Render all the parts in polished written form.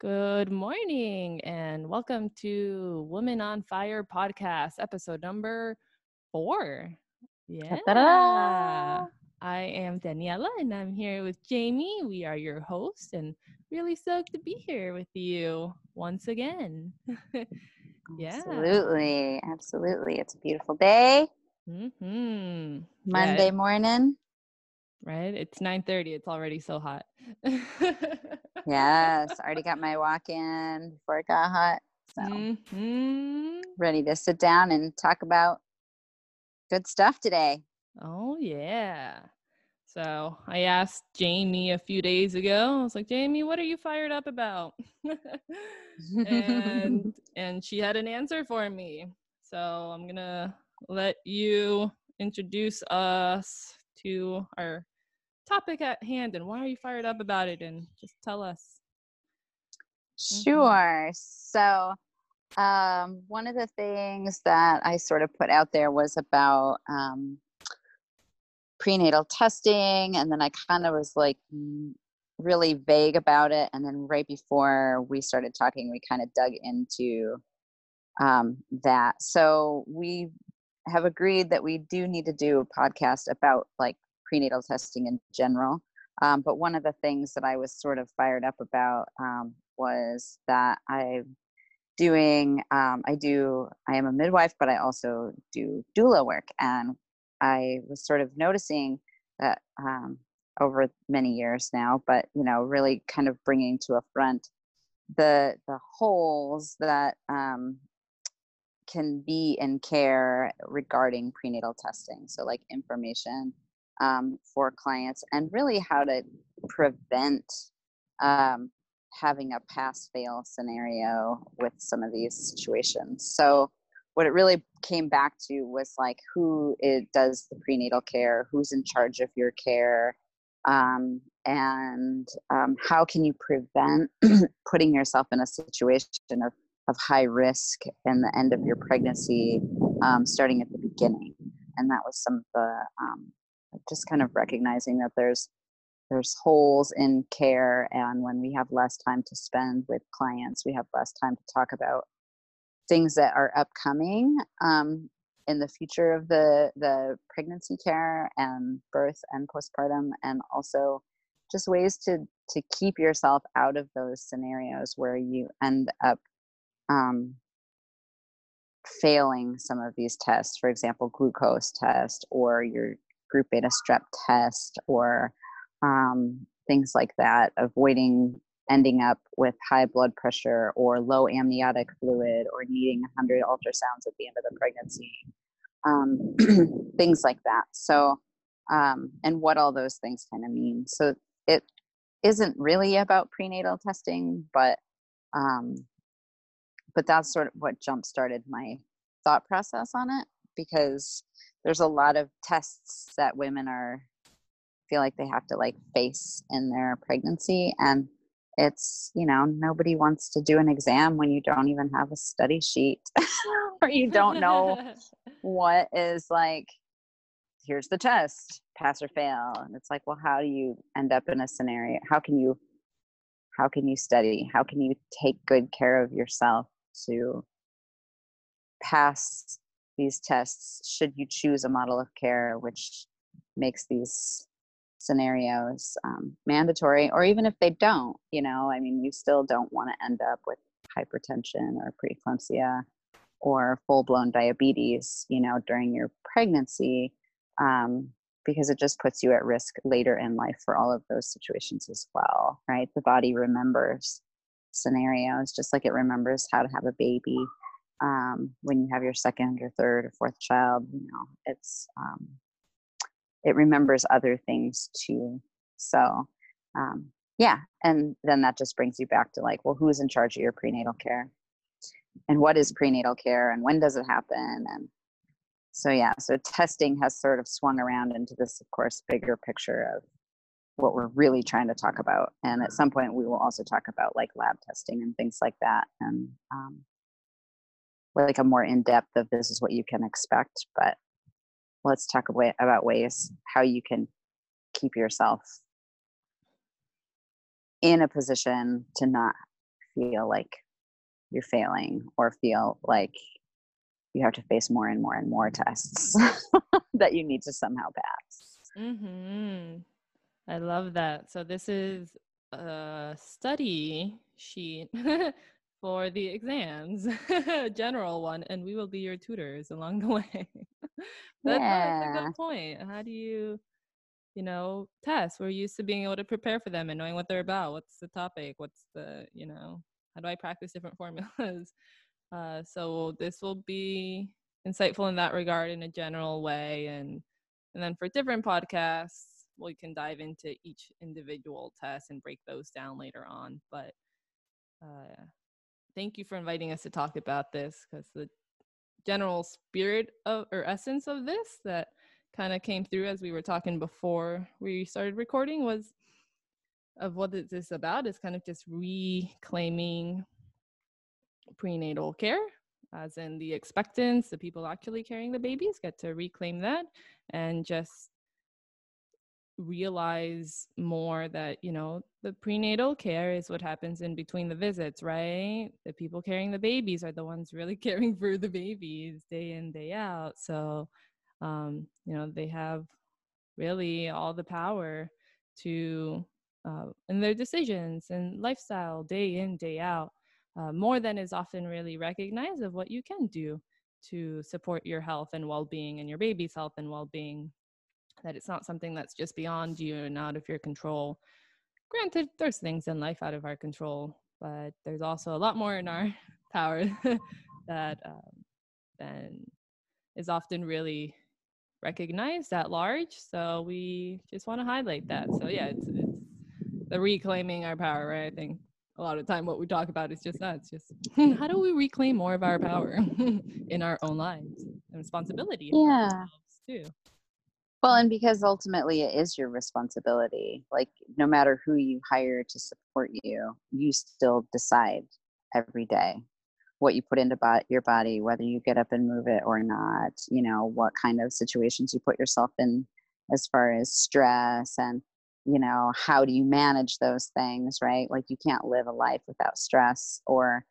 Good morning and welcome to Women on Fire podcast, episode number 4. Yeah. Ta-da! I am Daniela and I'm here with Jamie. We are your hosts and really stoked to be here with you once again. Yeah. Absolutely. Absolutely. It's a beautiful day. Mm-hmm. Monday morning. Right? It's 9:30. It's already so hot. Yes. Already got my walk in before it got hot. So ready to sit down and talk about good stuff today. Oh, yeah. So I asked Jamie a few days ago. I was like, Jamie, what are you fired up about? and she had an answer for me. So I'm going to let you introduce us to our topic at hand and why are you fired up about it, and just tell us. Sure. So one of the things that I sort of put out there was about prenatal testing, and then I kind of was like really vague about it, and then right before we started talking we kind of dug into that. So we have agreed that we do need to do a podcast about like prenatal testing in general. But one of the things that I was sort of fired up about was that I'm doing, I am a midwife, but I also do doula work. And I was sort of noticing that over many years now, but, you know, really kind of bringing to a front the holes that, can be in care regarding prenatal testing. So like information for clients and really how to prevent having a pass-fail scenario with some of these situations. So what it really came back to was like who does the prenatal care, who's in charge of your care, and how can you prevent putting yourself in a situation of high risk in the end of your pregnancy, starting at the beginning. And that was some of the, just kind of recognizing that there's holes in care. And when we have less time to spend with clients, we have less time to talk about things that are upcoming, in the future of the pregnancy care and birth and postpartum, and also just ways to keep yourself out of those scenarios where you end up failing some of these tests, for example, glucose test or your group beta strep test or things like that, avoiding ending up with high blood pressure or low amniotic fluid or needing 100 ultrasounds at the end of the pregnancy, things like that. So, and what all those things kind of mean. So it isn't really about prenatal testing, but that's sort of what jump-started my thought process on it, because there's a lot of tests that women feel like they have to like face in their pregnancy. And it's, you know, nobody wants to do an exam when you don't even have a study sheet or you don't know what is like, here's the test, pass or fail. And it's like, well, how do you end up in a scenario? How can you study? How can you take good care of yourself to pass these tests should you choose a model of care which makes these scenarios mandatory, or even if they don't, you know, I mean, you still don't want to end up with hypertension or preeclampsia or full-blown diabetes, you know, during your pregnancy, because it just puts you at risk later in life for all of those situations as well, right? The body remembers scenarios just like it remembers how to have a baby when you have your second or third or fourth child. You know, it's it remembers other things too. So yeah, and then that just brings you back to like, well, who's in charge of your prenatal care, and what is prenatal care, and when does it happen, and so yeah, so testing has sort of swung around into this, of course, bigger picture of what we're really trying to talk about. And at some point, we will also talk about like lab testing and things like that, and like a more in-depth of this is what you can expect. But let's talk about ways how you can keep yourself in a position to not feel like you're failing or feel like you have to face more and more and more tests that you need to somehow pass. Mm-hmm. I love that. So this is a study sheet for the exams, a general one, and we will be your tutors along the way. That's a good point. How do you, tests? We're used to being able to prepare for them and knowing what they're about. What's the topic? What's the, how do I practice different formulas? So this will be insightful in that regard in a general way. And then for different podcasts, we can dive into each individual test and break those down later on. But thank you for inviting us to talk about this, because the general spirit of or essence of this that kind of came through as we were talking before we started recording was of what this is about is kind of just reclaiming prenatal care, as in the expectants, the people actually carrying the babies get to reclaim that and just realize more that, the prenatal care is what happens in between the visits, right? The people carrying the babies are the ones really caring for the babies day in, day out. So, they have really all the power to, in their decisions and lifestyle day in, day out, more than is often really recognized of what you can do to support your health and well-being and your baby's health and well-being. That it's not something that's just beyond you and out of your control. Granted, there's things in life out of our control, but there's also a lot more in our power that than is often really recognized at large. So we just want to highlight that. So yeah, it's the reclaiming our power, right? I think a lot of the time what we talk about is just that. It's just how do we reclaim more of our power in our own lives and responsibility? Yeah. Too. Well, and because ultimately it is your responsibility, like no matter who you hire to support you, you still decide every day what you put into your body, whether you get up and move it or not, what kind of situations you put yourself in as far as stress and, how do you manage those things, right? Like you can't live a life without stress or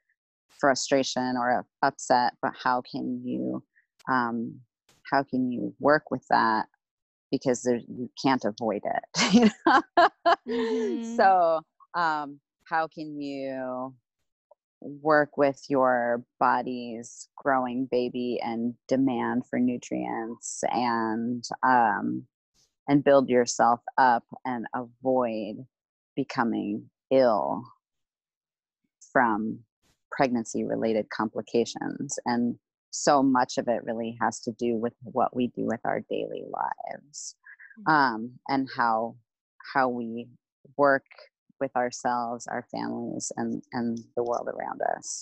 frustration or upset, but how can you work with that? Because you can't avoid it. Mm-hmm. So how can you work with your body's growing baby and demand for nutrients and build yourself up and avoid becoming ill from pregnancy-related complications? And so much of it really has to do with what we do with our daily lives, and how we work with ourselves, our families, and the world around us.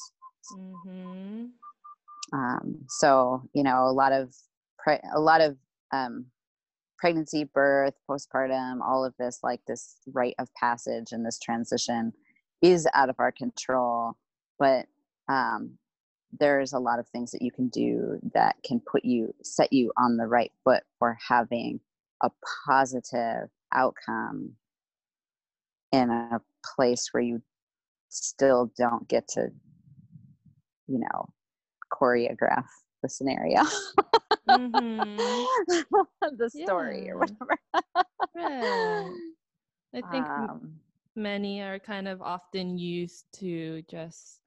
Mm-hmm. So a lot of pregnancy, birth, postpartum, all of this, like this rite of passage and this transition, is out of our control, but there's a lot of things that you can do that can set you on the right foot for having a positive outcome in a place where you still don't get to, choreograph the scenario, mm-hmm. the story or whatever. Right. I think many are kind of often used to just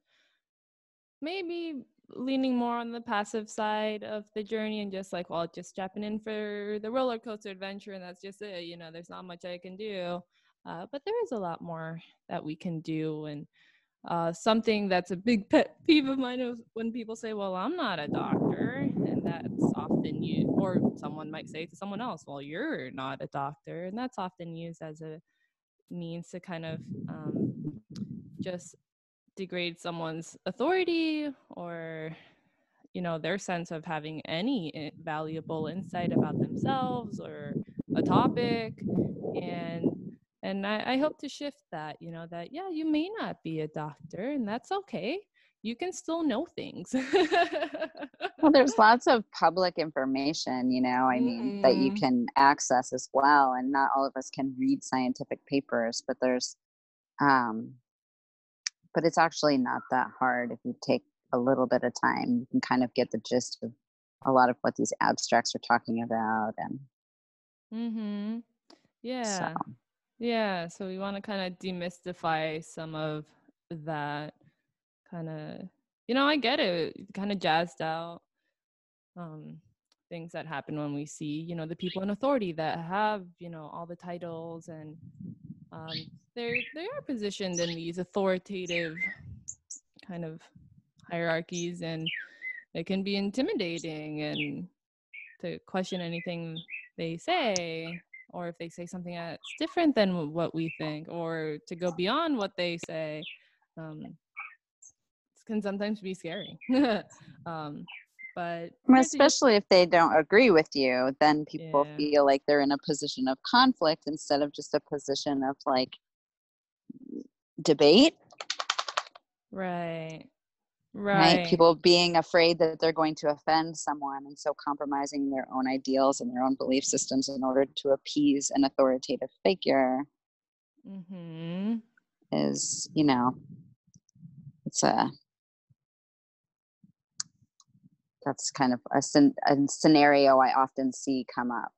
maybe leaning more on the passive side of the journey and just like, well, just jumping in for the roller coaster adventure and that's just it, there's not much I can do. But there is a lot more that we can do. And something that's a big pet peeve of mine is when people say, well, I'm not a doctor. And that's often used, or someone might say to someone else, well, you're not a doctor. And that's often used as a means to kind of just degrade someone's authority or their sense of having any valuable insight about themselves or a topic, and I hope to shift that, that yeah, you may not be a doctor and that's okay, you can still know things. Well, there's lots of public information that you can access as well, and not all of us can read scientific papers, but there's But it's actually not that hard. If you take a little bit of time, you can kind of get the gist of a lot of what these abstracts are talking about. And mm-hmm. Yeah. So. Yeah. So we want to kind of demystify some of that kind of, you know, I get it, kind of jazzed out things that happen when we see, you know, the people in authority that have, you know, all the titles, and they are positioned in these authoritative kind of hierarchies, and it can be intimidating and to question anything they say, or if they say something that's different than what we think, or to go beyond what they say, can sometimes be scary. But especially if they don't agree with you, then people yeah. feel like they're in a position of conflict instead of just a position of like debate. Right. People being afraid that they're going to offend someone, and so compromising their own ideals and their own belief systems in order to appease an authoritative figure mm-hmm. is, you know, it's a that's kind of a scenario I often see come up,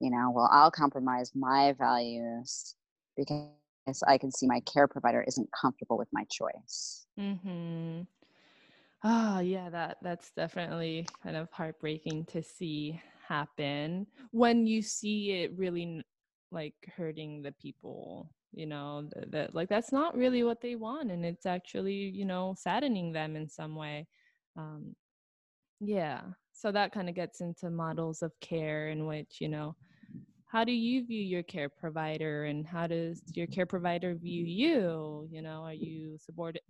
you know, well, I'll compromise my values because I can see my care provider isn't comfortable with my choice. Mm-hmm. Oh, yeah, that's definitely kind of heartbreaking to see happen when you see it really like hurting the people, you know, that like that's not really what they want, and it's actually, you know, saddening them in some way. Yeah. So that kind of gets into models of care in which, you know, how do you view your care provider, and how does your care provider view you? You know, are you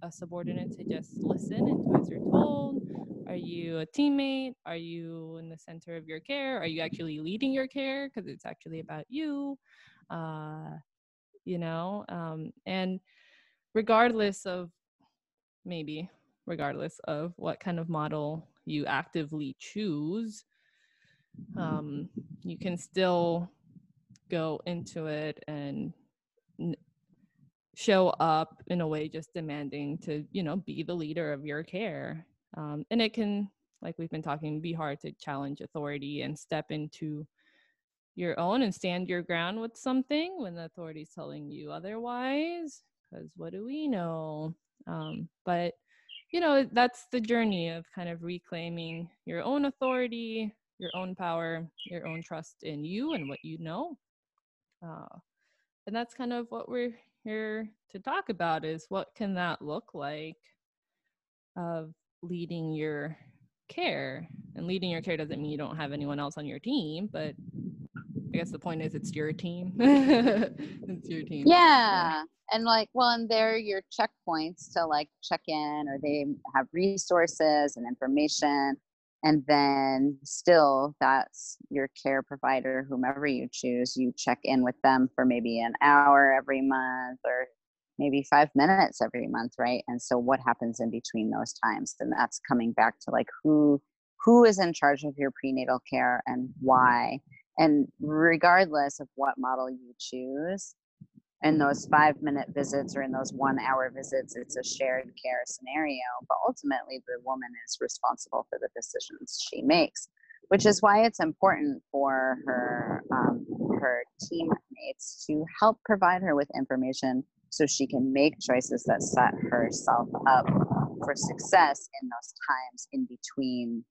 a subordinate to just listen and do as you're told? Are you a teammate? Are you in the center of your care? Are you actually leading your care? Because it's actually about you, you know, and regardless of what kind of model you actively choose, you can still go into it and show up in a way just demanding to, you know, be the leader of your care. And it can, like we've been talking, be hard to challenge authority and step into your own and stand your ground with something when the authority's telling you otherwise, because what do we know? But you know, that's the journey of kind of reclaiming your own authority, your own power, your own trust in you and what you know. And that's kind of what we're here to talk about, is what can that look like of leading your care. And leading your care doesn't mean you don't have anyone else on your team, but I guess the point is it's your team. It's your team. Yeah. And like, well, and they're your checkpoints to like check in, or they have resources and information. And then still that's your care provider, whomever you choose, you check in with them for maybe an hour every month or maybe 5 minutes every month. Right. And so what happens in between those times? Then that's coming back to like who is in charge of your prenatal care and why. And regardless of what model you choose, in those 5-minute visits or in those 1 hour visits, it's a shared care scenario, but ultimately the woman is responsible for the decisions she makes, which is why it's important for her teammates to help provide her with information so she can make choices that set herself up for success in those times in between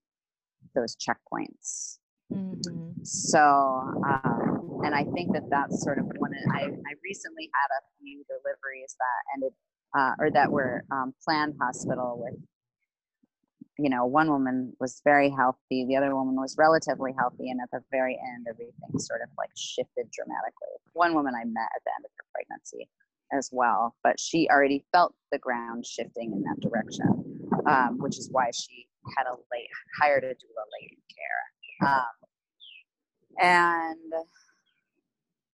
those checkpoints. Mm-hmm. So, and I think that that's sort of one. I recently had a few deliveries that ended, or that were planned hospital with, you know, one woman was very healthy, the other woman was relatively healthy, and at the very end, everything sort of like shifted dramatically. One woman I met at the end of her pregnancy as well, but she already felt the ground shifting in that direction, which is why she had hired a doula late in care. And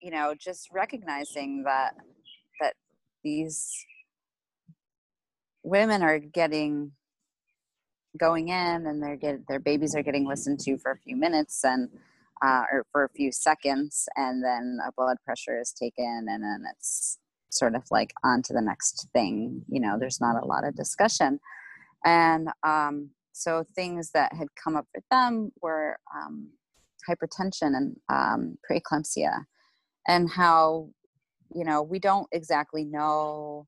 you know, just recognizing that these women are going in, and their babies are getting listened to for a few minutes and or for a few seconds, and then a blood pressure is taken, and then it's sort of like on to the next thing. You know, there's not a lot of discussion. And so things that had come up for them were hypertension and preeclampsia, and how, you know, we don't exactly know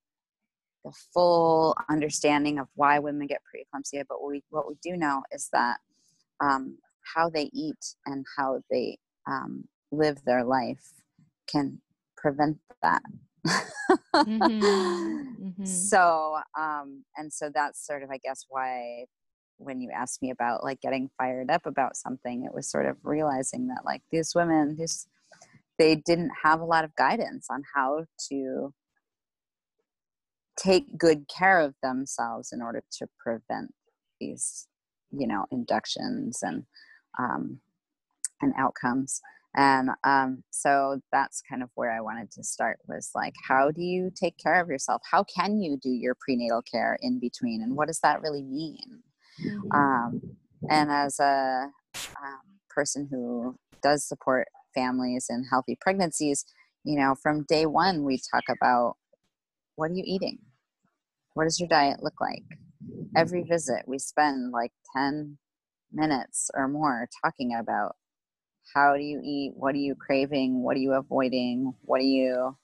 the full understanding of why women get preeclampsia, but what we do know is that how they eat and how they live their life can prevent that. Mm-hmm. Mm-hmm. So, and so that's sort of, I guess, why when you asked me about like getting fired up about something, it was sort of realizing that like these women, they didn't have a lot of guidance on how to take good care of themselves in order to prevent these, you know, inductions and outcomes. And so that's kind of where I wanted to start, was like, how do you take care of yourself? How can you do your prenatal care in between? And what does that really mean? Mm-hmm. And as a person who does support families and healthy pregnancies, you know, from day one, we talk about, what are you eating? What does your diet look like? Every visit, we spend like 10 minutes or more talking about, how do you eat? What are you craving? What are you avoiding? What are you,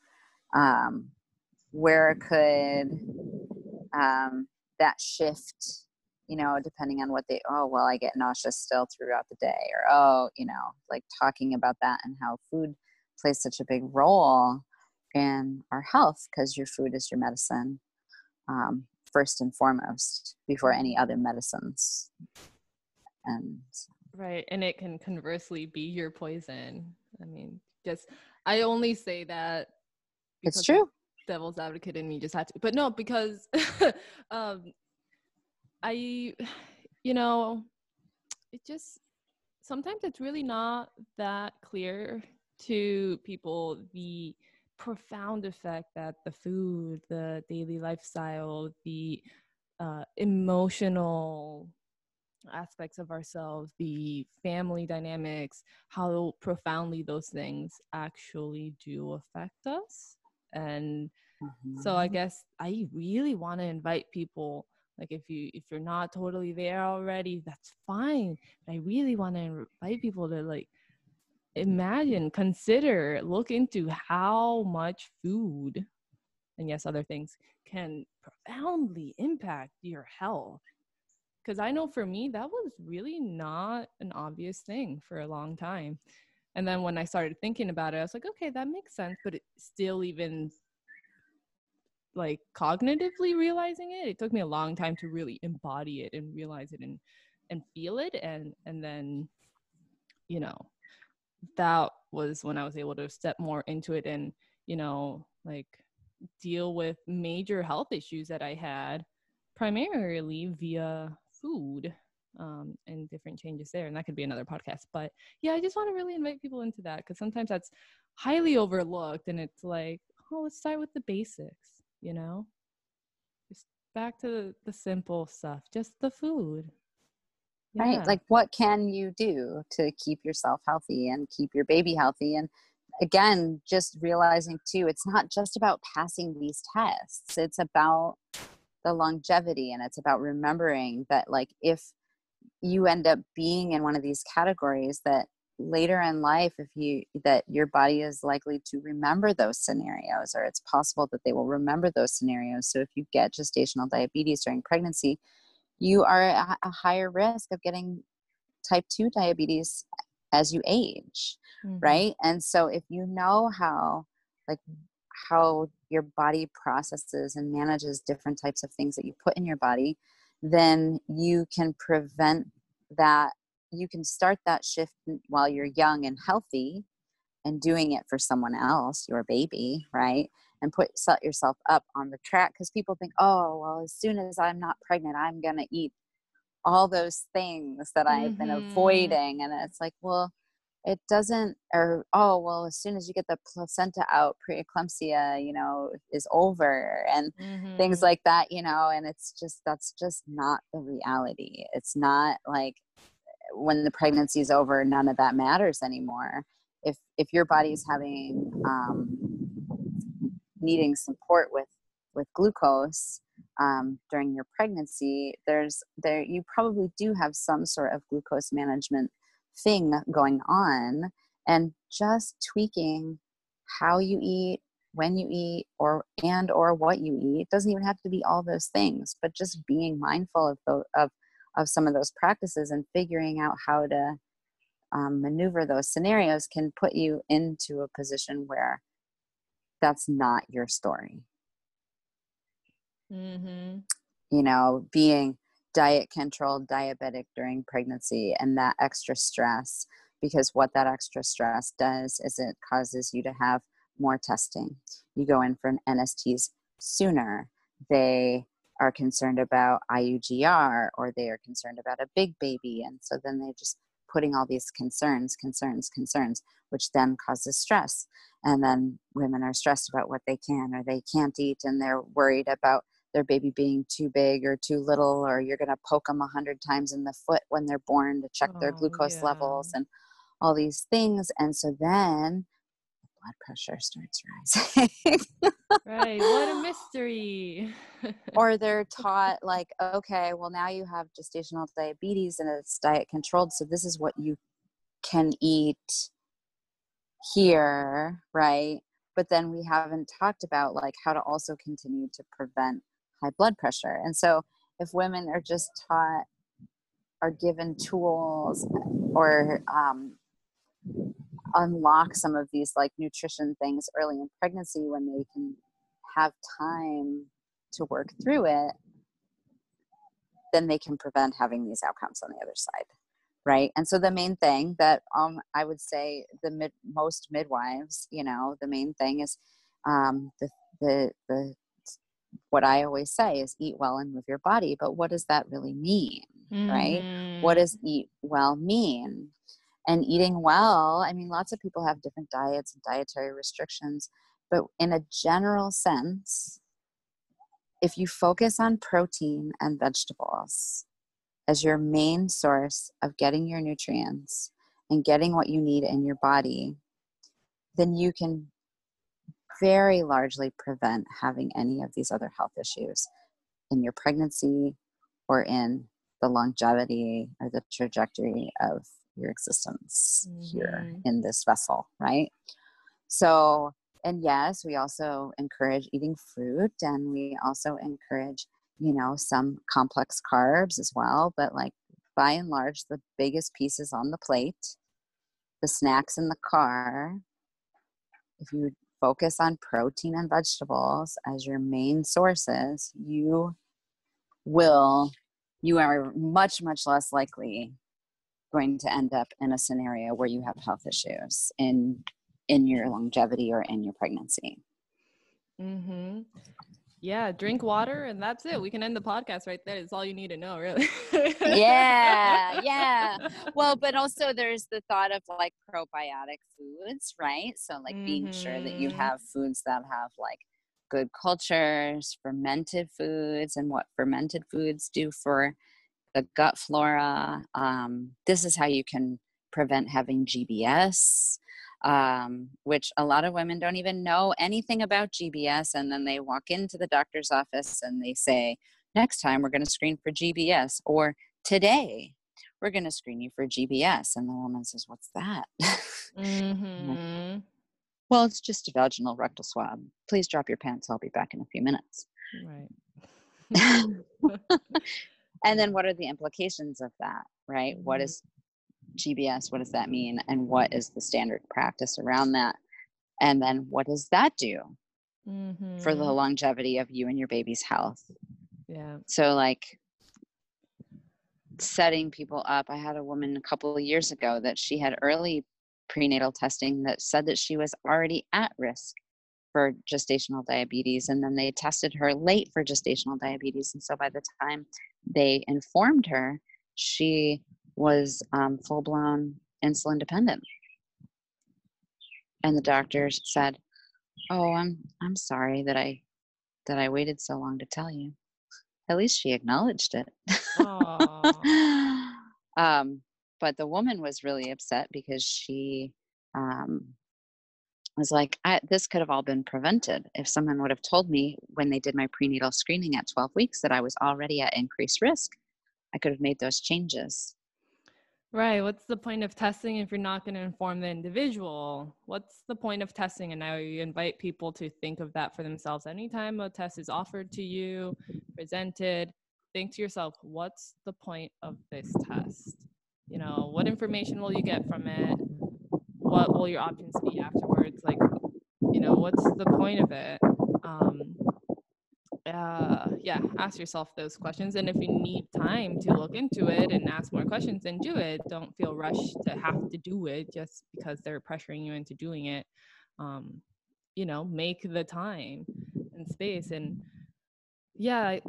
where could that shift, you know, depending on what they, oh, well, I get nauseous still throughout the day, or, oh, you know, like talking about that and how food plays such a big role in our health, because your food is your medicine, first and foremost, before any other medicines. And right. And it can conversely be your poison. I mean, just, I only say that because it's true. Devil's advocate in me just had to, but no, because I, you know, it just, sometimes it's really not that clear to people, the profound effect that the food, the daily lifestyle, the emotional aspects of ourselves, the family dynamics, how profoundly those things actually do affect us. And mm-hmm. So I guess I really want to invite people, like if you're not totally there already, that's fine. But I really want to invite people to like imagine, consider, look into how much food, and yes, other things, can profoundly impact your health. Because I know for me, that was really not an obvious thing for a long time. And then when I started thinking about it, I was like, okay, that makes sense. But it still, even like cognitively realizing it, it took me a long time to really embody it and realize it and feel it. And then, you know, that was when I was able to step more into it and, you know, like deal with major health issues that I had primarily via food, and different changes there. And that could be another podcast, but yeah, I just want to really invite people into that, because sometimes that's highly overlooked, and it's like, oh, let's start with the basics, you know, just back to the simple stuff, just the food. Yeah. Right. Like, what can you do to keep yourself healthy and keep your baby healthy? And again, just realizing too, it's not just about passing these tests. It's about the longevity, and it's about remembering that like if you end up being in one of these categories, that later in life, that your body is likely to remember those scenarios, or it's possible that they will remember those scenarios. So if you get gestational diabetes during pregnancy, you are at a higher risk of getting type 2 diabetes as you age, mm-hmm. right? And so if you know how your body processes and manages different types of things that you put in your body, then you can prevent that. You can start that shift while you're young and healthy and doing it for someone else, your baby, right? And set yourself up on the track, because people think, oh, well, as soon as I'm not pregnant, I'm going to eat all those things that I've mm-hmm. been avoiding. And it's like, well, it doesn't, or, oh, well, as soon as you get the placenta out, preeclampsia, you know, is over, and mm-hmm. things like that, you know. And it's just, that's just not the reality. It's not like when the pregnancy is over, none of that matters anymore. If your body's having needing support with glucose during your pregnancy, you probably do have some sort of glucose management thing going on, and just tweaking how you eat, when you eat, or what you eat. It doesn't even have to be all those things, but just being mindful of some of those practices and figuring out how to maneuver those scenarios can put you into a position where that's not your story. Mm-hmm. You know, being diet controlled diabetic during pregnancy and that extra stress, because what that extra stress does is it causes you to have more testing. You go in for an NSTs sooner. They are concerned about IUGR, or they are concerned about a big baby. And so then they just putting all these concerns, which then causes stress. And then women are stressed about what they can or they can't eat, and they're worried about their baby being too big or too little, or you're going to poke them 100 times in the foot when they're born to check their glucose levels and all these things. And so then blood pressure starts rising. Right. What a mystery. Or they're taught, like, okay, well, now you have gestational diabetes and it's diet controlled, so this is what you can eat here, right? But then we haven't talked about, like, how to also continue to prevent high blood pressure. And so if women are just taught, are given tools or unlock some of these, like, nutrition things early in pregnancy when they can have time to work through it, then they can prevent having these outcomes on the other side, right? And so the main thing that I would say most midwives, you know, the main thing is what I always say is eat well and move your body. But what does that really mean, right? What does eat well mean? And eating well, I mean, lots of people have different diets and dietary restrictions, but in a general sense, if you focus on protein and vegetables as your main source of getting your nutrients and getting what you need in your body, then you can very largely prevent having any of these other health issues in your pregnancy or in the longevity or the trajectory of your existence here in this vessel, right? So, and yes, we also encourage eating fruit, and we also encourage, you know, some complex carbs as well, but, like, by and large, the biggest pieces on the plate, the snacks in the car, if you focus on protein and vegetables as your main sources, you are much, much less likely going to end up in a scenario where you have health issues in your longevity or in your pregnancy. Mm-hmm. Yeah, drink water and that's it. We can end the podcast right there. It's all you need to know, really. Yeah. Well, but also there's the thought of, like, probiotic foods, right? So, like, being sure that you have foods that have, like, good cultures, fermented foods, and what fermented foods do for the gut flora. This is how you can prevent having GBS, which a lot of women don't even know anything about GBS. And then they walk into the doctor's office and they say, next time we're going to screen for GBS, or today we're going to screen you for GBS. And the woman says, what's that? Like, well, it's just a vaginal rectal swab. Please drop your pants. I'll be back in a few minutes. Right. And then what are the implications of that, right? Mm-hmm. What is GBS? What does that mean? And what is the standard practice around that? And then what does that do for the longevity of you and your baby's health? Yeah. So, like, setting people up. I had a woman a couple of years ago that she had early prenatal testing that said that she was already at risk for gestational diabetes, and then they tested her late for gestational diabetes, and so by the time they informed her, she was full-blown insulin dependent. And the doctors said, "Oh, I'm sorry that I waited so long to tell you." At least she acknowledged it. But the woman was really upset because she was like, this could have all been prevented if someone would have told me when they did my prenatal screening at 12 weeks that I was already at increased risk. I could have made those changes. Right. What's the point of testing if you're not going to inform the individual? What's the point of testing? And now you invite people to think of that for themselves. Anytime a test is offered to you, presented, think to yourself, what's the point of this test? You know, what information will you get from it? What will your options be afterwards? Like, you know, what's the point of it? Yeah, ask yourself those questions. And if you need time to look into it and ask more questions, then do it. Don't feel rushed to have to do it just because they're pressuring you into doing it. You know, make the time and space. And yeah,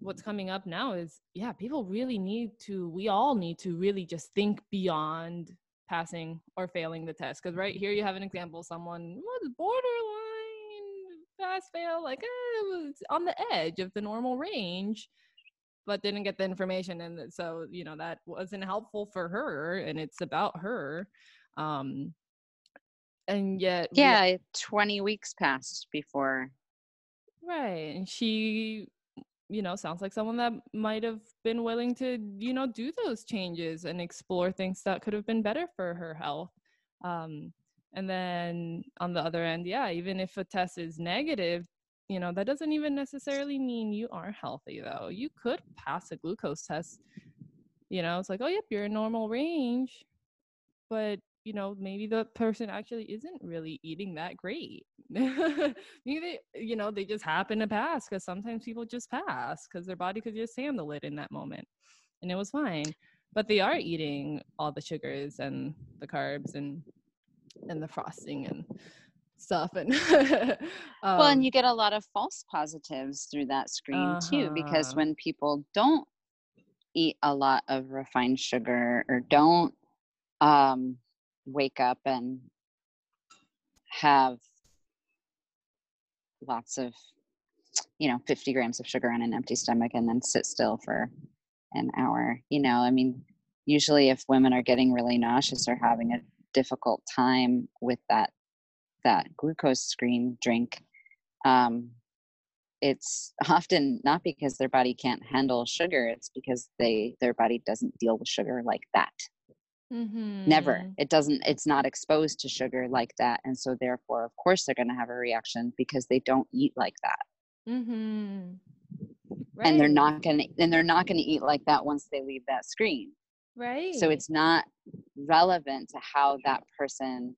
what's coming up now is, yeah, people really we all need to really just think beyond passing or failing the test. Because right here you have an example, someone was borderline pass fail, like it was on the edge of the normal range, but didn't get the information, and so, you know, that wasn't helpful for her, and it's about her. And yet, yeah, 20 weeks passed before, right? And she, you know, sounds like someone that might have been willing to, you know, do those changes and explore things that could have been better for her health. And then on the other end, yeah, even if a test is negative, you know, that doesn't even necessarily mean you are healthy, though. You could pass a glucose test. You know, it's like, oh, yep, you're in normal range. But, you know, maybe the person actually isn't really eating that great. Maybe they, you know, they just happen to pass, because sometimes people just pass because their body could just handle it in that moment, and it was fine. But they are eating all the sugars and the carbs and the frosting and stuff. And well, and you get a lot of false positives through that screen too, because when people don't eat a lot of refined sugar or don't wake up and have lots of, you know, 50 grams of sugar on an empty stomach and then sit still for an hour, you know, I mean, usually if women are getting really nauseous or having a difficult time with that glucose screen drink, it's often not because their body can't handle sugar, it's because their body doesn't deal with sugar like that. Mm-hmm. Never. It's not exposed to sugar like that. And so therefore, of course, they're going to have a reaction because they don't eat like that. Mm-hmm. Right. And they're not going to eat like that once they leave that screen. Right. So it's not relevant to how that person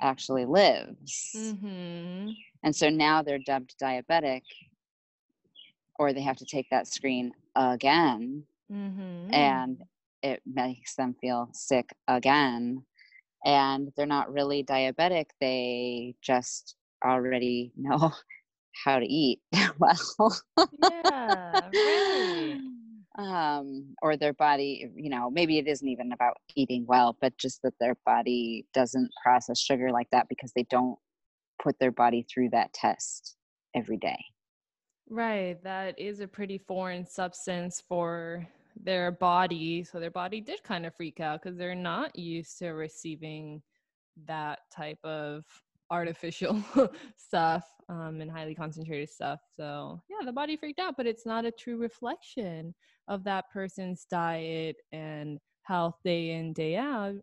actually lives. Mm-hmm. And so now they're dubbed diabetic, or they have to take that screen again. Mm-hmm. And it makes them feel sick again, and they're not really diabetic. They just already know how to eat well. Yeah, really. Or their body, you know, maybe it isn't even about eating well, but just that their body doesn't process sugar like that because they don't put their body through that test every day. Right. That is a pretty foreign substance for their body, so their body did kind of freak out because they're not used to receiving that type of artificial stuff and highly concentrated stuff. So yeah, the body freaked out, but it's not a true reflection of that person's diet and health day in, day out,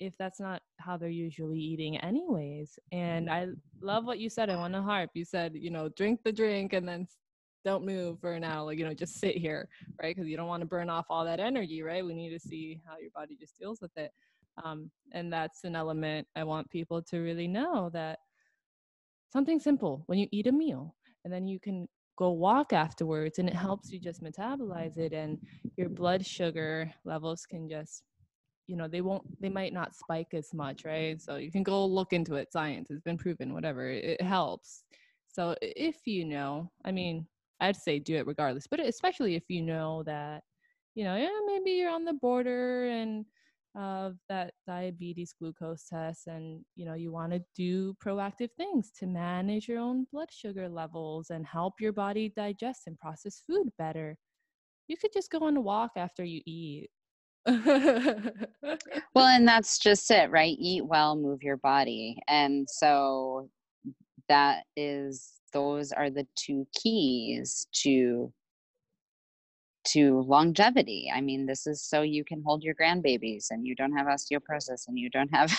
if that's not how they're usually eating anyways. And I love what you said. I want to harp. You said, you know, drink the drink and then don't move for an hour, like, you know, just sit here, right? Because you don't want to burn off all that energy, right? We need to see how your body just deals with it. And that's an element I want people to really know, that something simple, when you eat a meal and then you can go walk afterwards, and it helps you just metabolize it, and your blood sugar levels can just, you know, they might not spike as much, right? So you can go look into it. Science has been proven, whatever, it helps. So if you know, I mean, I'd say do it regardless, but especially if you know that, you know, yeah, maybe you're on the border and of that diabetes glucose test, and, you know, you want to do proactive things to manage your own blood sugar levels and help your body digest and process food better. You could just go on a walk after you eat Well, and that's just it, right? Eat well, move your body. And so that is, those are the two keys to longevity. I mean, this is so you can hold your grandbabies and you don't have osteoporosis and you don't have,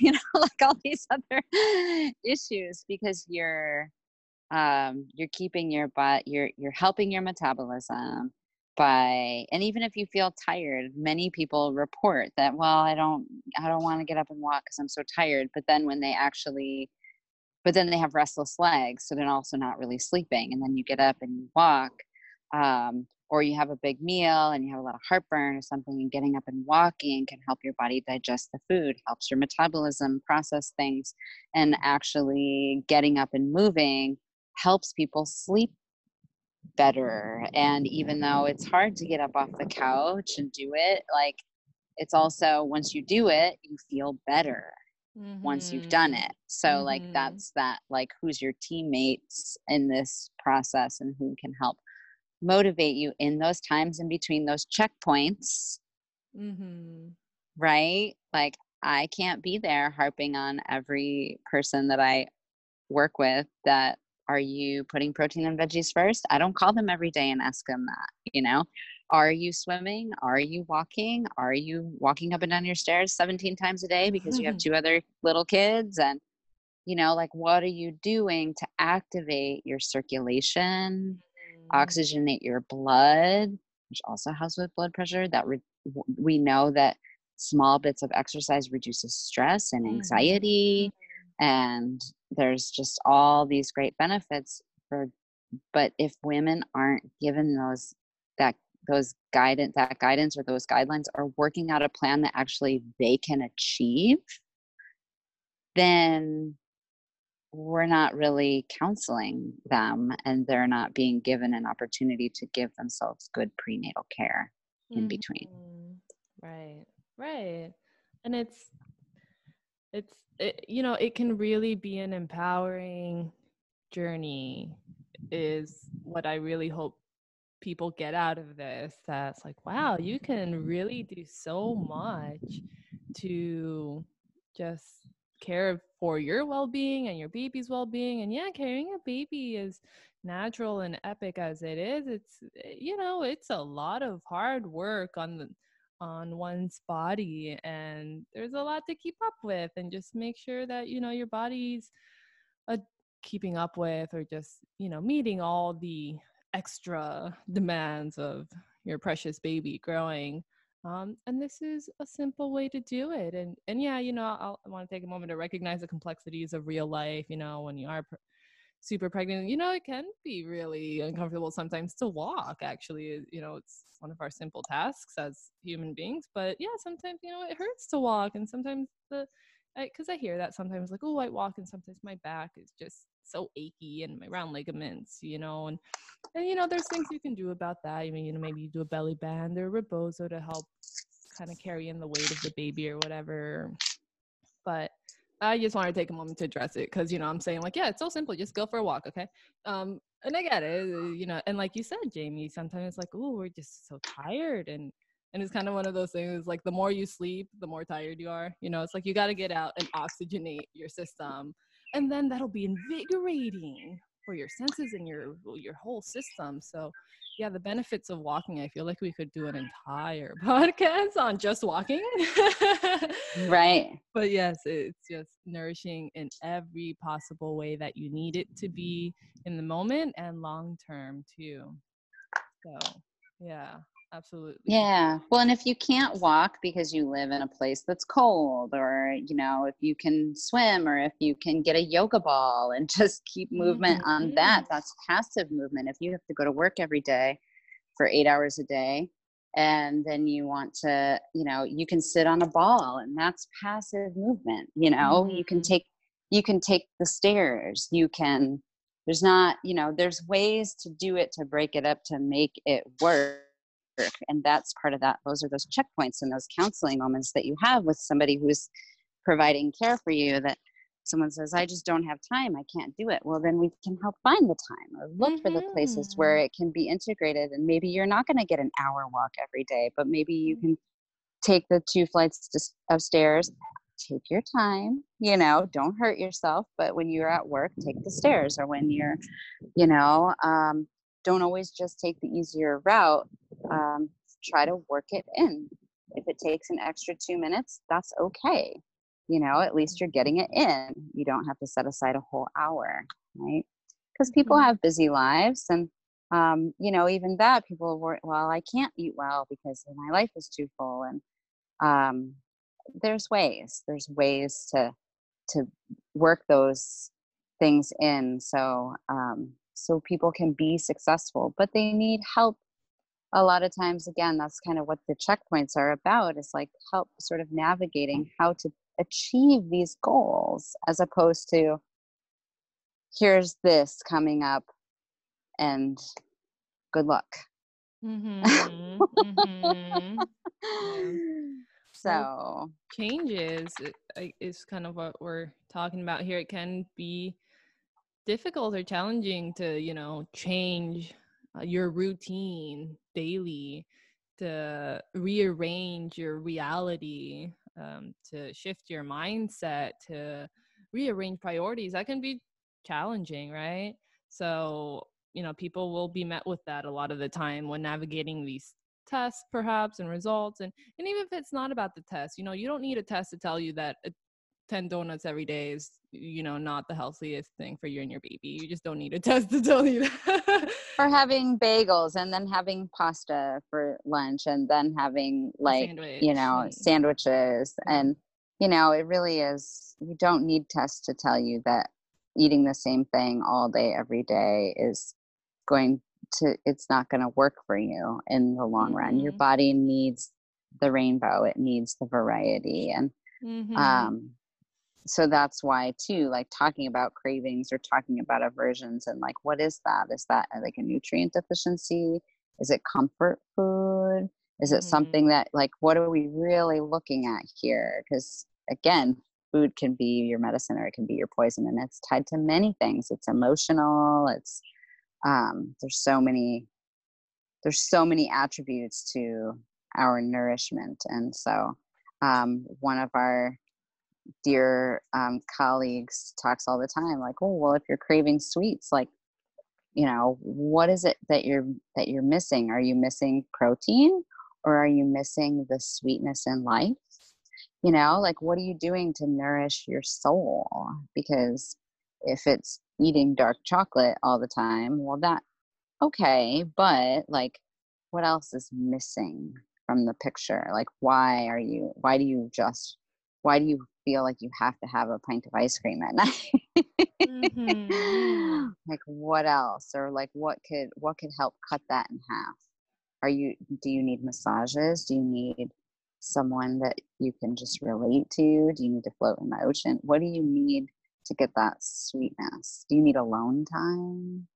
you know, like all these other issues, because you're keeping your butt, you're helping your metabolism by, and even if you feel tired, many people report that, well, I don't want to get up and walk because I'm so tired. But then when they actually, but then they have restless legs. So they're also not really sleeping. And then you get up and you walk, or you have a big meal and you have a lot of heartburn or something, and getting up and walking can help your body digest the food, helps your metabolism process things, and actually getting up and moving helps people sleep better. And even though it's hard to get up off the couch and do it, like, it's also, once you do it, you feel better once you've done it. So like, that's that, like, who's your teammates in this process and who can help motivate you in those times in between those checkpoints, right? Like, I can't be there harping on every person that I work with that, are you putting protein and veggies first? I don't call them every day and ask them that, you know, are you swimming? Are you walking? Are you walking up and down your stairs 17 times a day because you have two other little kids? And, you know, like, what are you doing to activate your circulation, oxygenate your blood, which also helps with blood pressure? That we know that small bits of exercise reduces stress and anxiety, and there's just all these great benefits for, but if women aren't given those guidance or those guidelines, or working out a plan that actually they can achieve, then we're not really counseling them, and they're not being given an opportunity to give themselves good prenatal care in between. Right. Right. And it's, you know, it can really be an empowering journey is what I really hope people get out of this. That's like, wow, you can really do so much to just care for your well-being and your baby's well-being. And yeah, carrying a baby is natural and epic as it is. It's, you know, it's a lot of hard work on one's body, and there's a lot to keep up with, and just make sure that, you know, your body's keeping up with, or just, you know, meeting all the extra demands of your precious baby growing. And this is a simple way to do it. And yeah, you know, I want to take a moment to recognize the complexities of real life. You know, when you are super pregnant, you know, it can be really uncomfortable sometimes to walk. Actually, you know, it's one of our simple tasks as human beings, but yeah, sometimes, you know, it hurts to walk. And sometimes because I hear that sometimes, like, oh, I walk and sometimes my back is just so achy, and my round ligaments, you know, and you know, there's things you can do about that. I mean, you know, maybe you do a belly band or rebozo to help kind of carry in the weight of the baby or whatever. But I just wanted to take a moment to address it, because, you know, I'm saying, like, yeah, it's so simple, just go for a walk, okay? And I get it, you know, and like you said, Jamie, sometimes it's like, oh, we're just so tired, and it's kind of one of those things, like, the more you sleep, the more tired you are. You know, it's like, you got to get out and oxygenate your system. And then that'll be invigorating for your senses and your whole system. So yeah, the benefits of walking, I feel like we could do an entire podcast on just walking. Right. But yes, it's just nourishing in every possible way that you need it to be in the moment and long-term too. So yeah. Absolutely. Yeah. Well, and if you can't walk because you live in a place that's cold, or, you know, if you can swim, or if you can get a yoga ball and just keep movement on that, that's passive movement. If you have to go to work every day for 8 hours a day, and then you want to, you know, you can sit on a ball, and that's passive movement. You know, you can take the stairs, you can, there's not, you know, there's ways to do it, to break it up, to make it work. And that's part of that. Those are those checkpoints and those counseling moments that you have with somebody who's providing care for you, that someone says, I just don't have time, I can't do it. Well, then we can help find the time, or look for the places where it can be integrated. And maybe you're not going to get an hour walk every day, but maybe you can take the 2 flights of stairs. Take your time, you know, don't hurt yourself. But when you're at work, take the stairs, or when you're, you know, don't always just take the easier route. Try to work it in. If it takes an extra 2 minutes, that's okay. You know, at least you're getting it in. You don't have to set aside a whole hour, right? Because people have busy lives, and you know, even that people work. Well, I can't eat well because my life is too full, and there's ways to work those things in, so people can be successful, but they need help. A lot of times, again, that's kind of what the checkpoints are about, is like help sort of navigating how to achieve these goals, as opposed to here's this coming up and good luck. Mm-hmm. Mm-hmm. Yeah. So changes is kind of what we're talking about here. It can be difficult or challenging to, you know, change your routine daily, to rearrange your reality, to shift your mindset, to rearrange priorities. That can be challenging, right? So, you know, people will be met with that a lot of the time when navigating these tests, perhaps, and results. And even if it's not about the test, you know, you don't need a test to tell you that 10 donuts every day is, you know, not the healthiest thing for you and your baby. You just don't need a test to tell you that. Or having bagels and then having pasta for lunch and then having like, you know, sandwiches. And, you know, it really is, you don't need tests to tell you that eating the same thing all day, every day is it's not going to work for you in the long run. Your body needs the rainbow. It needs the variety. And, so that's why too, like talking about cravings or talking about aversions and like, what is that? Is that like a nutrient deficiency? Is it comfort food? Is it something that like, what are we really looking at here? Because again, food can be your medicine or it can be your poison, and it's tied to many things. It's emotional. It's, there's so many attributes to our nourishment. And so, one of our dear colleagues talks all the time, like, oh, well, if you're craving sweets, like, you know, what is it that you're missing? Are you missing protein, or are you missing the sweetness in life? You know, like, what are you doing to nourish your soul? Because if it's eating dark chocolate all the time, well, that, okay, but like, what else is missing from the picture? Like, why do you feel like you have to have a pint of ice cream at night? Like, what else? Or like, what could help cut that in half? Do you need massages? Do you need someone that you can just relate to? Do you need to float in the ocean? What do you need to get that sweetness? Do you need alone time?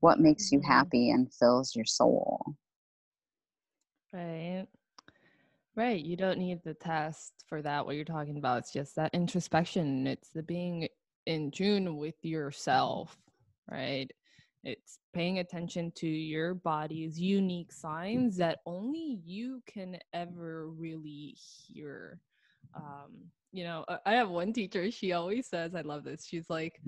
What makes you happy and fills your soul? Right. You don't need the test for that. What you're talking about, it's just that introspection. It's the being in tune with yourself, right? It's paying attention to your body's unique signs that only you can ever really hear. You know, I have one teacher, she always says, I love this. She's like,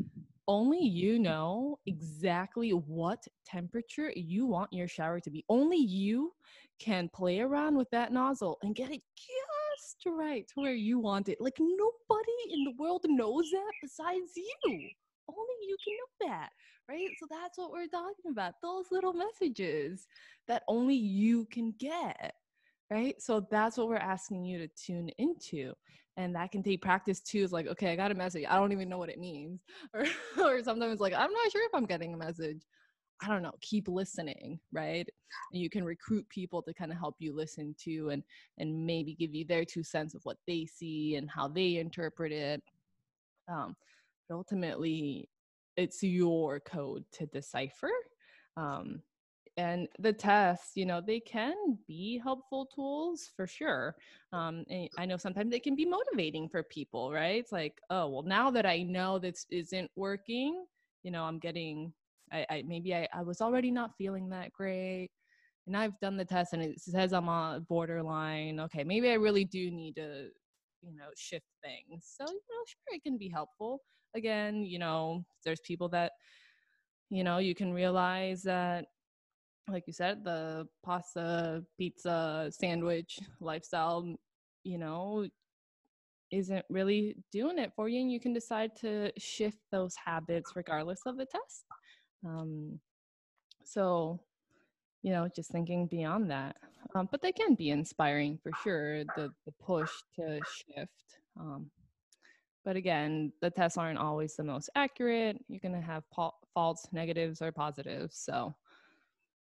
only you know exactly what temperature you want your shower to be. Only you can play around with that nozzle and get it just right to where you want it. Like, nobody in the world knows that besides you. Only you can know that, right? So that's what we're talking about. Those little messages that only you can get, right? So that's what we're asking you to tune into. And that can take practice too. It's like, okay, I got a message. I don't even know what it means. Or sometimes like, I'm not sure if I'm getting a message. I don't know. Keep listening, right? And you can recruit people to kind of help you listen to and maybe give you their 2 cents of what they see and how they interpret it. But ultimately, it's your code to decipher. And the tests, you know, they can be helpful tools for sure. And I know sometimes they can be motivating for people, right? It's like, oh, well, now that I know this isn't working, you know, I was already not feeling that great. and I've done the test and it says I'm on borderline. Okay, maybe I really do need to, you know, shift things. So, you know, sure, it can be helpful. Again, you know, there's people that, you know, you can realize that, like you said, the pasta, pizza, sandwich lifestyle, you know, isn't really doing it for you, and you can decide to shift those habits regardless of the test. So, you know, just thinking beyond that. But they can be inspiring for sure, the push to shift. But again, the tests aren't always the most accurate. You're going to have false negatives or positives. So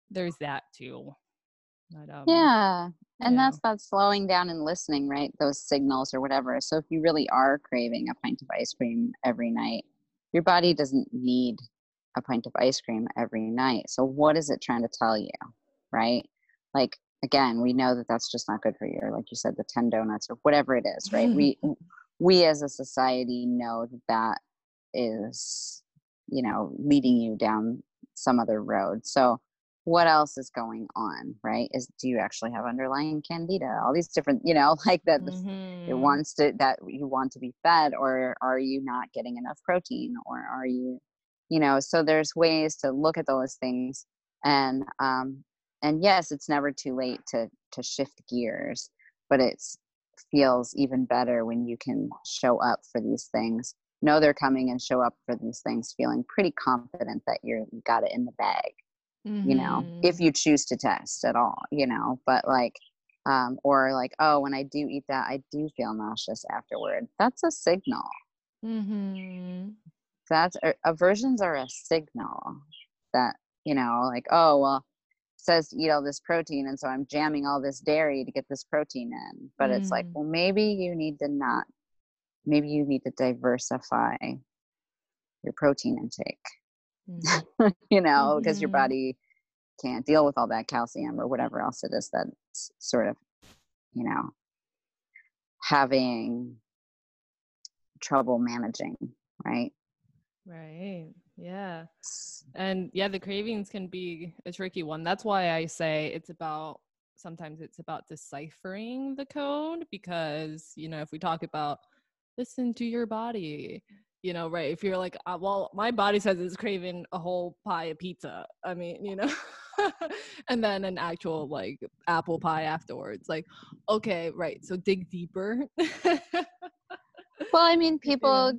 there's that too. But, yeah. And that's about slowing down and listening, right? Those signals or whatever. So if you really are craving a pint of ice cream every night, your body doesn't need a pint of ice cream every night. So what is it trying to tell you, right? Like, again, we know that that's just not good for you. Or like you said, the 10 donuts or whatever it is, right? We as a society know that that is, you know, leading you down some other road. So what else is going on, right? Is, do you actually have underlying candida? All these different, you know, like that it wants to, that you want to be fed, or are you not getting enough protein, or are you, you know, so there's ways to look at those things. And yes, it's never too late to shift gears, but it's, feels even better when you can show up for these things, know they're coming, and show up for these things feeling pretty confident that you got it in the bag, you know, if you choose to test at all, you know. But like or like, oh, when I do eat that, I do feel nauseous afterward. That's a signal. That's aversions are a signal that, you know, like, oh, well, says to eat all this protein, and so I'm jamming all this dairy to get this protein in. But it's like, well, maybe you need to not, maybe you need to diversify your protein intake, you know, because your body can't deal with all that calcium or whatever else it is that's sort of, you know, having trouble managing, right? Right. Yeah. And yeah, the cravings can be a tricky one. That's why I say it's about, sometimes it's about deciphering the code, because, you know, if we talk about listen to your body, you know, right. If you're like, well, my body says it's craving a whole pie of pizza. I mean, you know, and then an actual like apple pie afterwards, like, okay, right. So dig deeper. Well, I mean, people,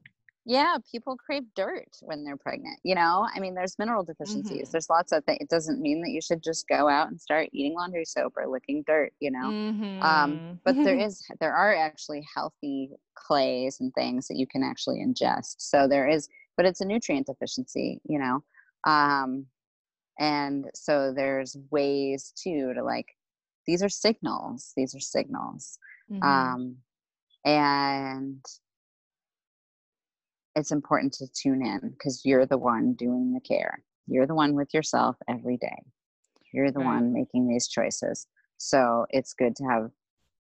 yeah, people crave dirt when they're pregnant, you know? I mean, there's mineral deficiencies. There's lots of things. It doesn't mean that you should just go out and start eating laundry soap or licking dirt, you know? But there are actually healthy clays and things that you can actually ingest. So there is, but it's a nutrient deficiency, you know? And so there's ways too to like, these are signals. These are signals. And it's important to tune in, because you're the one doing the care. You're the one with yourself every day. You're the one making these choices. So it's good to have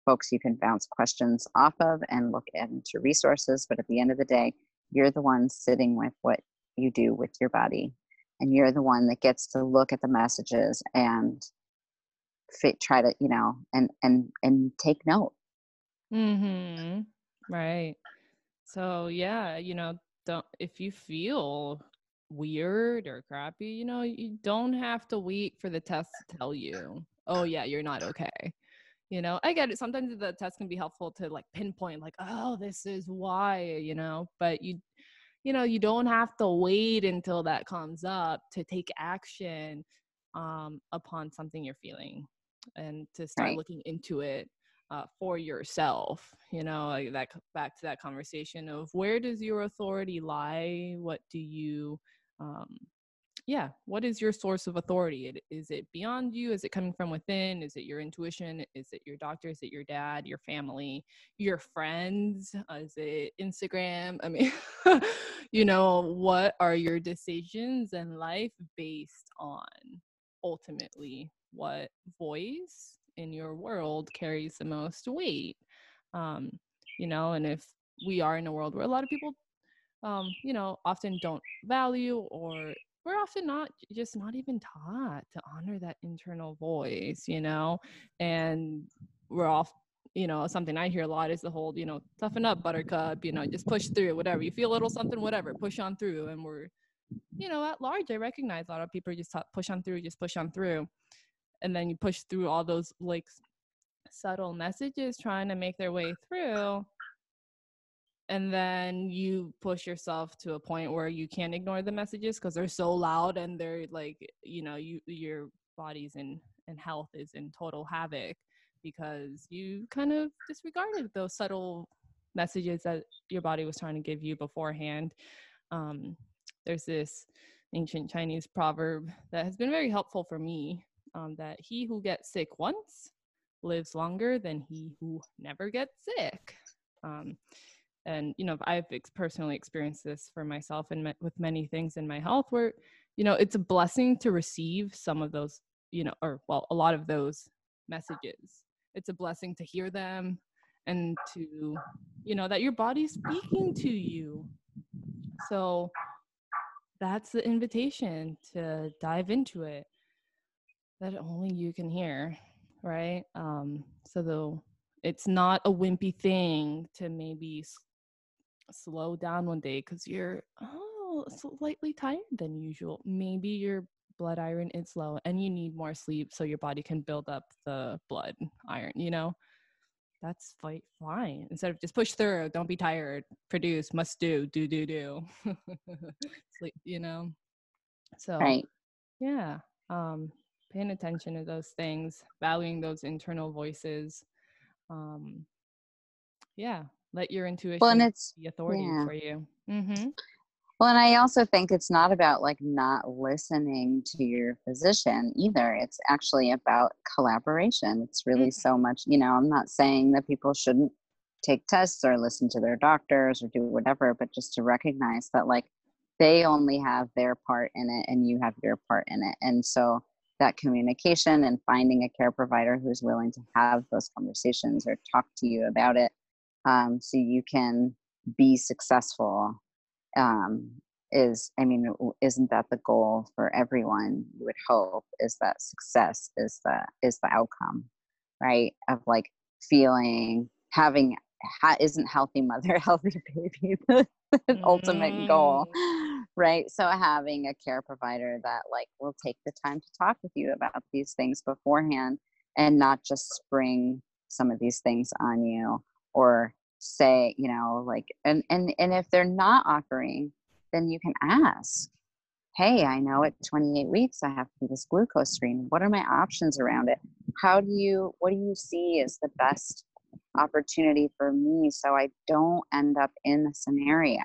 folks you can bounce questions off of and look into resources. But at the end of the day, you're the one sitting with what you do with your body. And you're the one that gets to look at the messages and try to, you know, and take note. Right. So yeah, you know, don't, if you feel weird or crappy, you know, you don't have to wait for the test to tell you, oh yeah, you're not okay. You know, I get it. Sometimes the test can be helpful to like pinpoint like, oh, this is why, you know, but you know, you don't have to wait until that comes up to take action upon something you're feeling, and to start looking into it. For yourself, you know, like that, back to that conversation of where does your authority lie? What do you, yeah, what is your source of authority? Is it beyond you? Is it coming from within? Is it your intuition? Is it your doctor? Is it your dad, your family, your friends? Is it Instagram? I mean, you know, what are your decisions in life based on ultimately what voice in your world carries the most weight? You know, and if we are in a world where a lot of people, you know, often don't value or we're often not even taught to honor that internal voice, you know, and we're off, you know, something I hear a lot is the whole, you know, toughen up, buttercup, you know, just push through, whatever, you feel a little something, whatever, push on through. And we're, you know, at large, I recognize a lot of people are just taught, push on through, just push on through. And then you push through all those like subtle messages trying to make their way through. And then you push yourself to a point where you can't ignore the messages because they're so loud and they're like, you know, your body's and health is in total havoc because you kind of disregarded those subtle messages that your body was trying to give you beforehand. There's this ancient Chinese proverb that has been very helpful for me, that he who gets sick once lives longer than he who never gets sick. And, you know, I've personally experienced this for myself and with many things in my health where, you know, it's a blessing to receive some of those, you know, or well, a lot of those messages. It's a blessing to hear them and to, you know, that your body's speaking to you. So that's the invitation to dive into it that only you can hear, right? It's not a wimpy thing to maybe slow down one day because you're slightly tired than usual. Maybe your blood iron is low and you need more sleep so your body can build up the blood iron, you know? That's fine. Instead of just push through, don't be tired, produce, must do. Sleep, you know? So, right. Yeah. Paying attention to those things, valuing those internal voices. Let your intuition be authority for you. Mm-hmm. Well, and I also think it's not about like not listening to your physician either. It's actually about collaboration. It's really so much, you know, I'm not saying that people shouldn't take tests or listen to their doctors or do whatever, but just to recognize that like they only have their part in it and you have your part in it. And so that communication and finding a care provider who's willing to have those conversations or talk to you about it, so you can be successful, isn't that the goal for everyone? You would hope is that success is the outcome, right? Of like isn't healthy mother, healthy baby the ultimate goal, right? So having a care provider that like will take the time to talk with you about these things beforehand and not just spring some of these things on you or say, you know, like, and if they're not offering, then you can ask, hey, I know at 28 weeks, I have to do this glucose screen. What are my options around it? What do you see is the best opportunity for me so I don't end up in the scenario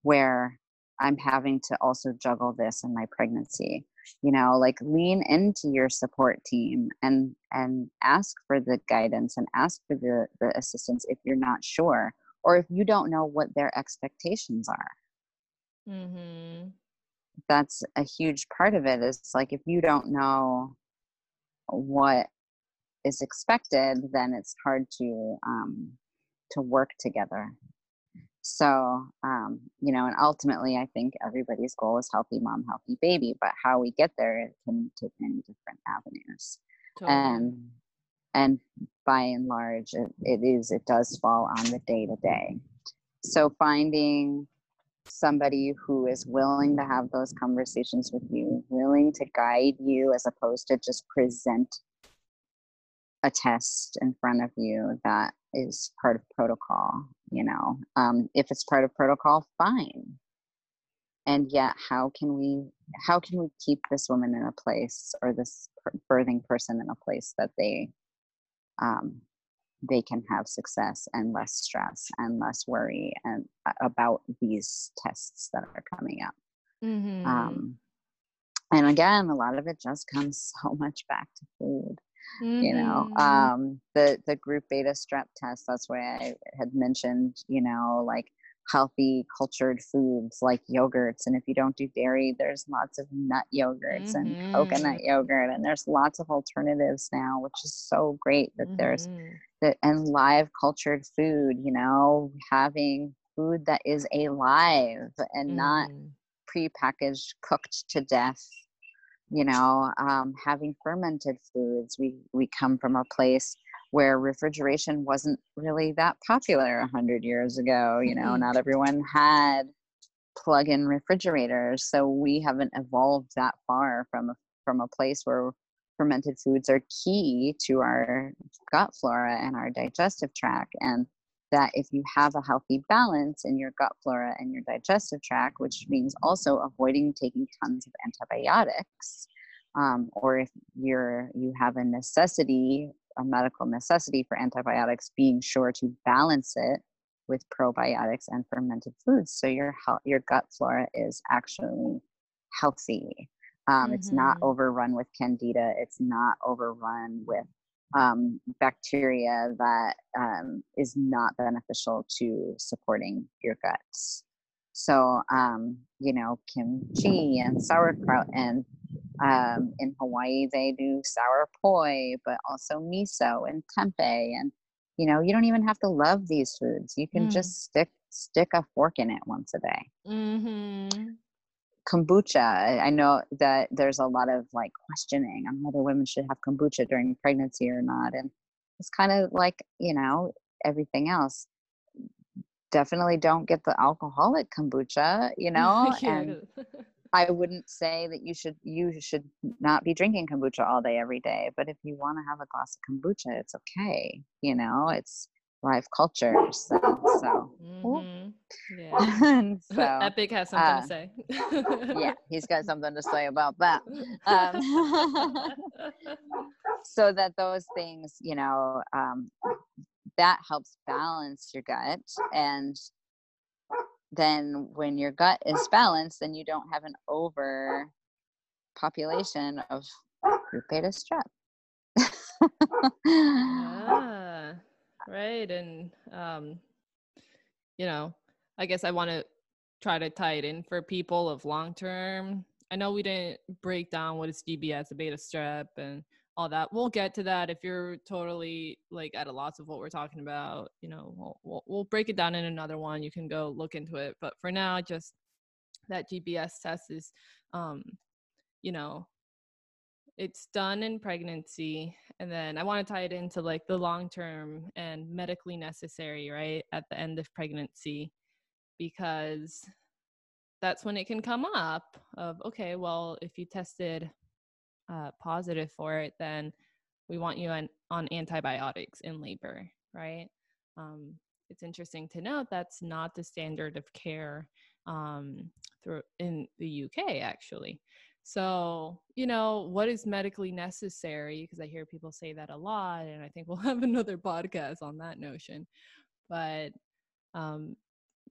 where I'm having to also juggle this and my pregnancy, you know, like lean into your support team and ask for the guidance and ask for the assistance if you're not sure, or if you don't know what their expectations are. Mm-hmm. That's a huge part of it. It's like, if you don't know what is expected, then it's hard to work together. So, you know, and ultimately I think everybody's goal is healthy mom, healthy baby, but how we get there can take many different avenues. Totally. And by and large, it does fall on the day to day. So finding somebody who is willing to have those conversations with you, willing to guide you as opposed to just present a test in front of you that is part of protocol, you know, if it's part of protocol, fine. And yet how can we keep this woman in a place or this birthing person in a place that they can have success and less stress and less worry and about these tests that are coming up. Mm-hmm. And again, a lot of it just comes so much back to food. Mm-hmm. You know, the group beta strep test, that's why I had mentioned, you know, like healthy cultured foods like yogurts. And if you don't do dairy, there's lots of nut yogurts mm-hmm. and coconut yogurt. And there's lots of alternatives now, which is so great that mm-hmm. and live cultured food, you know, having food that is alive and mm-hmm. not prepackaged, cooked to death, you know, having fermented foods. We come from a place where refrigeration wasn't really that popular 100 years ago. You know, not everyone had plug-in refrigerators. So we haven't evolved that far from a place where fermented foods are key to our gut flora and our digestive tract. And that if you have a healthy balance in your gut flora and your digestive tract, which means also avoiding taking tons of antibiotics, or if you have a necessity, a medical necessity for antibiotics, being sure to balance it with probiotics and fermented foods, so your gut flora is actually healthy. It's not overrun with candida. It's not overrun with bacteria that is not beneficial to supporting your guts. So, you know, kimchi and sauerkraut, and in Hawaii, they do sour poi, but also miso and tempeh. And, you know, you don't even have to love these foods. You can just stick a fork in it once a day. Kombucha. I know that there's a lot of like questioning on whether women should have kombucha during pregnancy or not. And it's kind of like, you know, everything else. Definitely don't get the alcoholic kombucha, you know, and I wouldn't say that you should not be drinking kombucha all day, every day, but if you want to have a glass of kombucha, it's okay. You know, it's live culture. So Epic has something to say. Yeah, he's got something to say about that. So that those things, you know, that helps balance your gut. And then when your gut is balanced, then you don't have an over population of group beta strep. Right. And, you know, I guess I want to try to tie it in for people of long-term. I know we didn't break down what is GBS, a beta strep and all that. We'll get to that. If you're totally like at a loss of what we're talking about, you know, we'll break it down in another one. You can go look into it. But for now, just that GBS test is, you know, it's done in pregnancy, and then I want to tie it into like the long-term and medically necessary, right, at the end of pregnancy, because that's when it can come up of, okay, well, if you tested positive for it, then we want you on antibiotics in labor, right? It's interesting to note that's not the standard of care in the UK, actually. So, you know, what is medically necessary? Because I hear people say that a lot, and I think we'll have another podcast on that notion. But,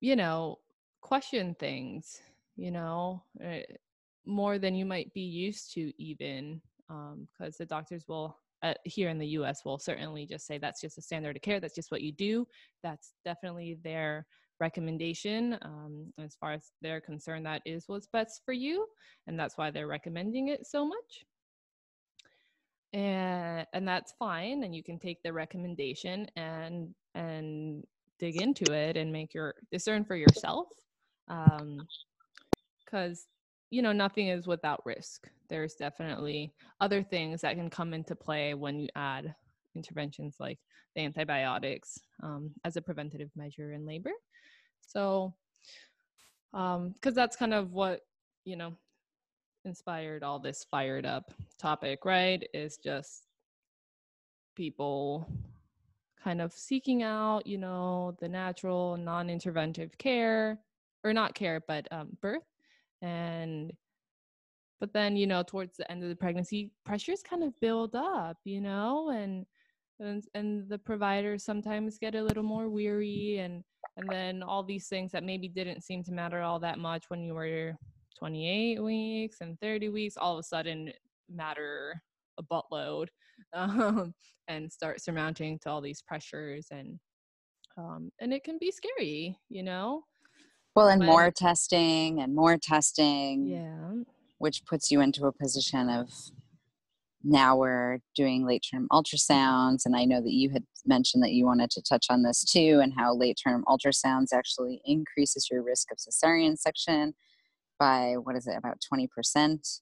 you know, question things, you know, more than you might be used to even, because the doctors will, here in the U.S., will certainly just say that's just a standard of care. That's just what you do. That's definitely their recommendation. As far as they're concerned, that is what's best for you, and that's why they're recommending it so much, and that's fine, and you can take the recommendation and dig into it and make your discern for yourself, because you know, nothing is without risk. There's definitely other things that can come into play when you add interventions like the antibiotics as a preventative measure in labor. So, because that's kind of what, you know, inspired all this fired up topic, right? Is just people kind of seeking out, you know, the natural non-interventive care, or not care, but birth. But then, you know, towards the end of the pregnancy, pressures kind of build up, you know, and the providers sometimes get a little more weary, and then all these things that maybe didn't seem to matter all that much when you were 28 weeks and 30 weeks, all of a sudden matter a buttload, and start surmounting to all these pressures, and it can be scary, you know? Well, and more testing. Yeah. Which puts you into a position of, now we're doing late-term ultrasounds, and I know that you had mentioned that you wanted to touch on this too, and how late-term ultrasounds actually increases your risk of cesarean section, by, what is it, about 20%,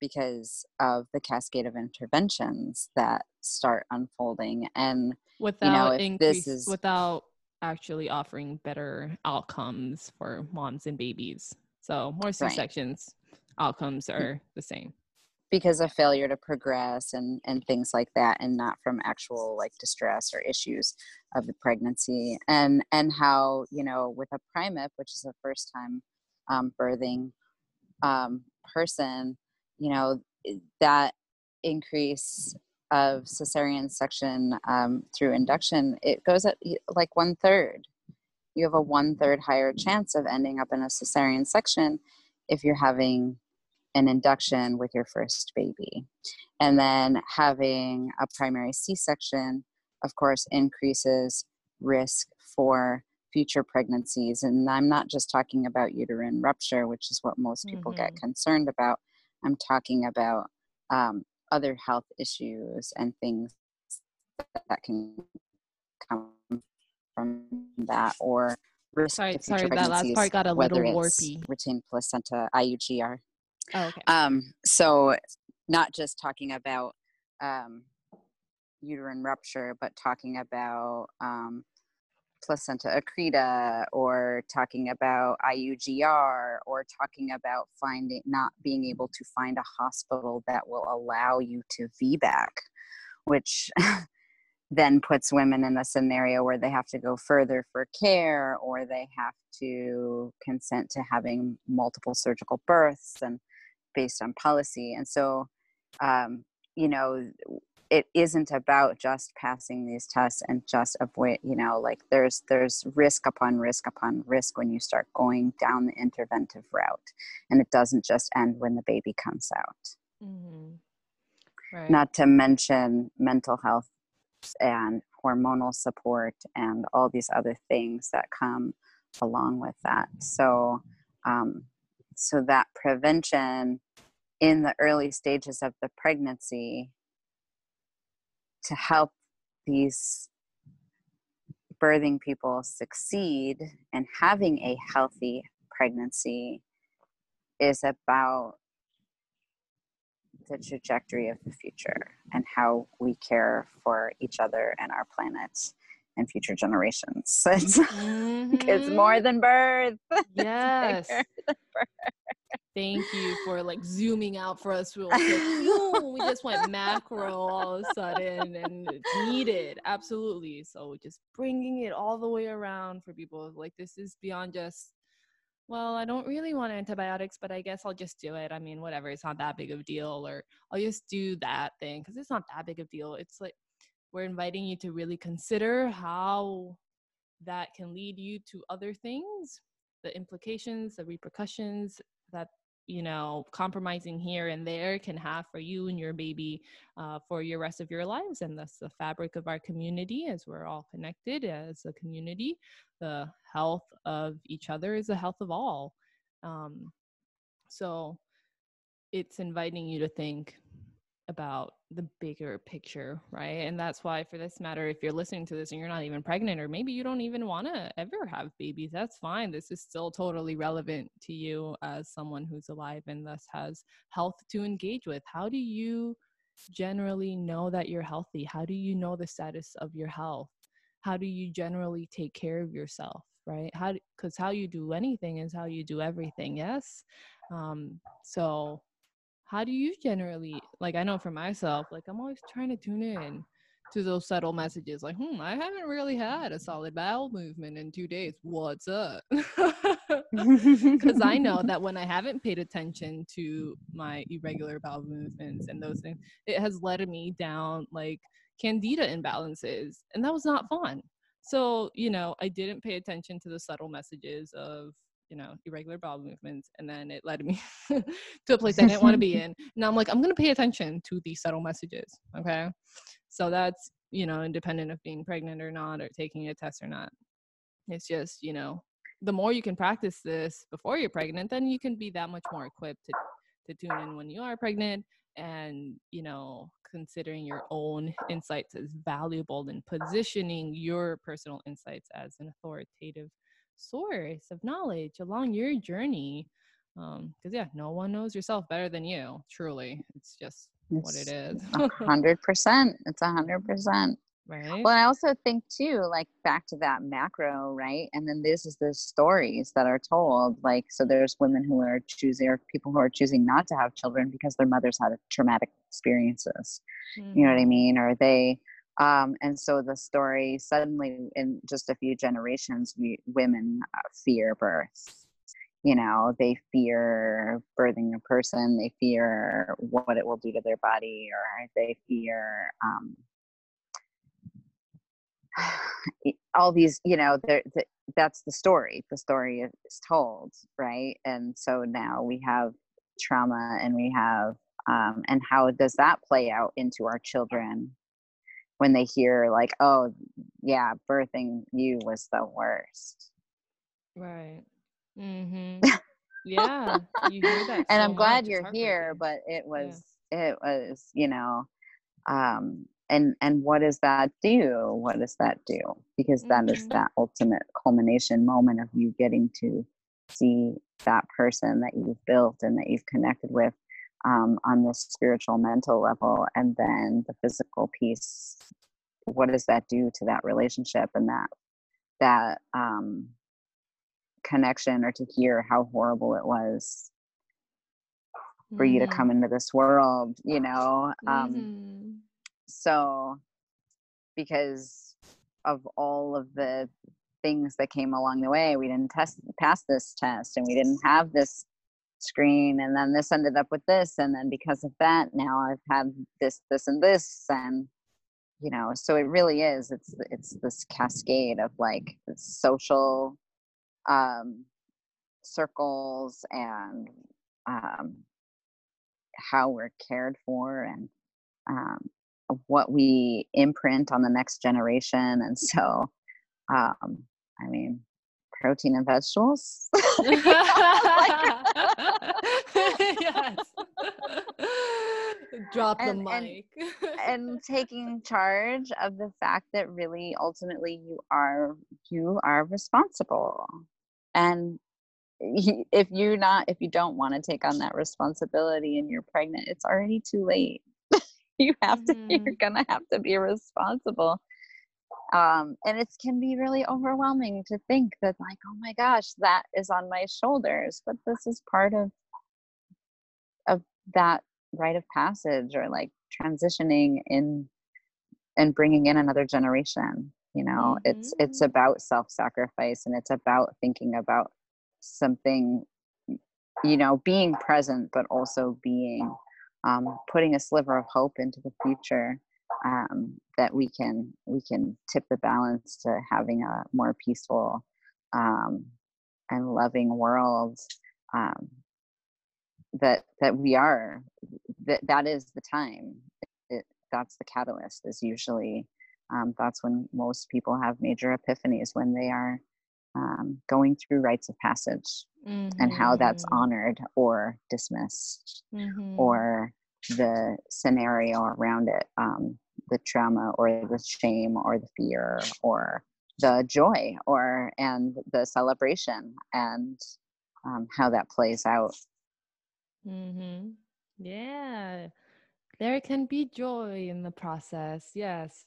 because of the cascade of interventions that start unfolding. And without, you know, without actually offering better outcomes for moms and babies. So more C-sections, outcomes are the same. Because of failure to progress and things like that, and not from actual like distress or issues of the pregnancy, and how, you know, with a primip, which is a first time birthing person, you know, that increase of cesarean section through induction, it goes at like 1/3. You have a 1/3 higher chance of ending up in a cesarean section if you're having an induction with your first baby. And then having a primary C-section, of course, increases risk for future pregnancies. And I'm not just talking about uterine rupture, which is what most people get concerned about. I'm talking about other health issues and things that can come from that, or risk for future pregnancies. That last part got a little warpy. Retained placenta, IUGR. Oh, okay. So not just talking about uterine rupture, but talking about placenta accreta, or talking about IUGR, or talking about finding, not being able to find a hospital that will allow you to VBAC, which then puts women in a scenario where they have to go further for care, or they have to consent to having multiple surgical births, and based on policy. And so, you know, it isn't about just passing these tests and just avoid, you know, like there's risk upon risk upon risk when you start going down the interventive route, and it doesn't just end when the baby comes out. Right. Not to mention mental health and hormonal support and all these other things that come along with that. So, so that prevention in the early stages of the pregnancy to help these birthing people succeed and having a healthy pregnancy is about the trajectory of the future and how we care for each other and our planet and future generations. It's, it's more than birth. Yes. It's bigger than birth. Thank you for like zooming out for us real quick. We just went macro all of a sudden, and it's needed. Absolutely. So just bringing it all the way around for people. Like, this is beyond just, well, I don't really want antibiotics, but I guess I'll just do it. I mean, whatever, it's not that big of a deal, or I'll just do that thing because it's not that big of a deal. It's like, we're inviting you to really consider how that can lead you to other things, the implications, the repercussions that, you know, compromising here and there can have for you and your baby for your rest of your lives. And that's the fabric of our community, as we're all connected as a community. The health of each other is the health of all. So it's inviting you to think about the bigger picture, right? And that's why, for this matter, if you're listening to this and you're not even pregnant, or maybe you don't even want to ever have babies, that's fine. This is still totally relevant to you as someone who's alive and thus has health to engage with. How do you generally know that you're healthy? How do you know the status of your health? How do you generally take care of yourself, right? Because how you do anything is how you do everything, yes? So how do you generally, like, I know for myself, like, I'm always trying to tune in to those subtle messages. Like, I haven't really had a solid bowel movement in 2 days. What's up? Because I know that when I haven't paid attention to my irregular bowel movements and those things, it has led me down, like, candida imbalances. And that was not fun. So, you know, I didn't pay attention to the subtle messages of, you know, irregular bowel movements. And then it led me to a place I didn't want to be in. Now I'm like, I'm going to pay attention to these subtle messages. Okay. So that's, you know, independent of being pregnant or not, or taking a test or not. It's just, you know, the more you can practice this before you're pregnant, then you can be that much more equipped to tune in when you are pregnant, and, you know, considering your own insights as valuable and positioning your personal insights as an authoritative source of knowledge along your journey Because yeah, no one knows yourself better than you. Truly, it's just what it is. 100%. It's 100%. Right. Well, I also think too, like back to that macro, right? And then this is the stories that are told. Like, so there's women who are choosing, or people who are choosing not to have children because their mothers had traumatic experiences. Mm-hmm. You know what I mean? Or they, and so the story suddenly in just a few generations, women fear birth. You know, they fear birthing a person. They fear what it will do to their body, or they fear, all these, you know, that's the story. The story is told, right? And so now we have trauma, and we have, and how does that play out into our children when they hear like, oh, yeah, birthing you was the worst. Right. Mm-hmm. Yeah. You hear that. And so I'm glad you're here, but it was, you know, And what does that do? What does that do? Because that mm-hmm. is that ultimate culmination moment of you getting to see that person that you've built and that you've connected with on the spiritual, mental level, and then the physical piece. What does that do to that relationship and that connection, or to hear how horrible it was for mm-hmm. you to come into this world, you know? Mm-hmm. So because of all of the things that came along the way, we didn't pass this test, and we didn't have this screen, and then this ended up with this, and then because of that now I've had this and this, and you know, so it really is, it's this cascade of like social circles and how we're cared for, and what we imprint on the next generation. And so I mean, protein and vegetables. Yes. Drop the mic. And taking charge of the fact that really ultimately you are responsible. And if you don't want to take on that responsibility and you're pregnant, it's already too late. You have to, mm-hmm. you're going to have to be responsible. And it can be really overwhelming to think that like, oh my gosh, that is on my shoulders, but this is part of that rite of passage, or like transitioning in and bringing in another generation. You know, mm-hmm. it's about self-sacrifice, and it's about thinking about something, you know, being present, but also being putting a sliver of hope into the future, that we can tip the balance to having a more peaceful and loving world, that we are, that is the time. That's the catalyst, is usually that's when most people have major epiphanies, when they are going through rites of passage, mm-hmm. and how that's honored or dismissed, mm-hmm. or the scenario around it, the trauma or the shame or the fear or the joy and the celebration, and how that plays out. Mm-hmm. Yeah, there can be joy in the process. Yes,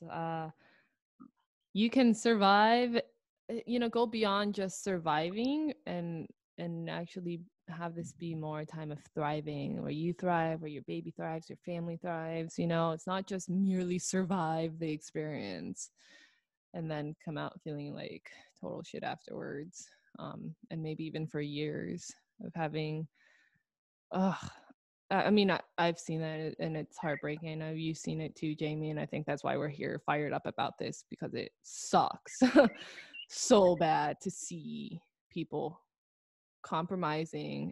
you can survive. You know, go beyond just surviving and actually have this be more a time of thriving, where you thrive, where your baby thrives, your family thrives. You know, it's not just merely survive the experience and then come out feeling like total shit afterwards, and maybe even for years of having. I mean, I've seen that, and it's heartbreaking. I know you've seen it too, Jamie, and I think that's why we're here, fired up about this, because it sucks. So bad to see people compromising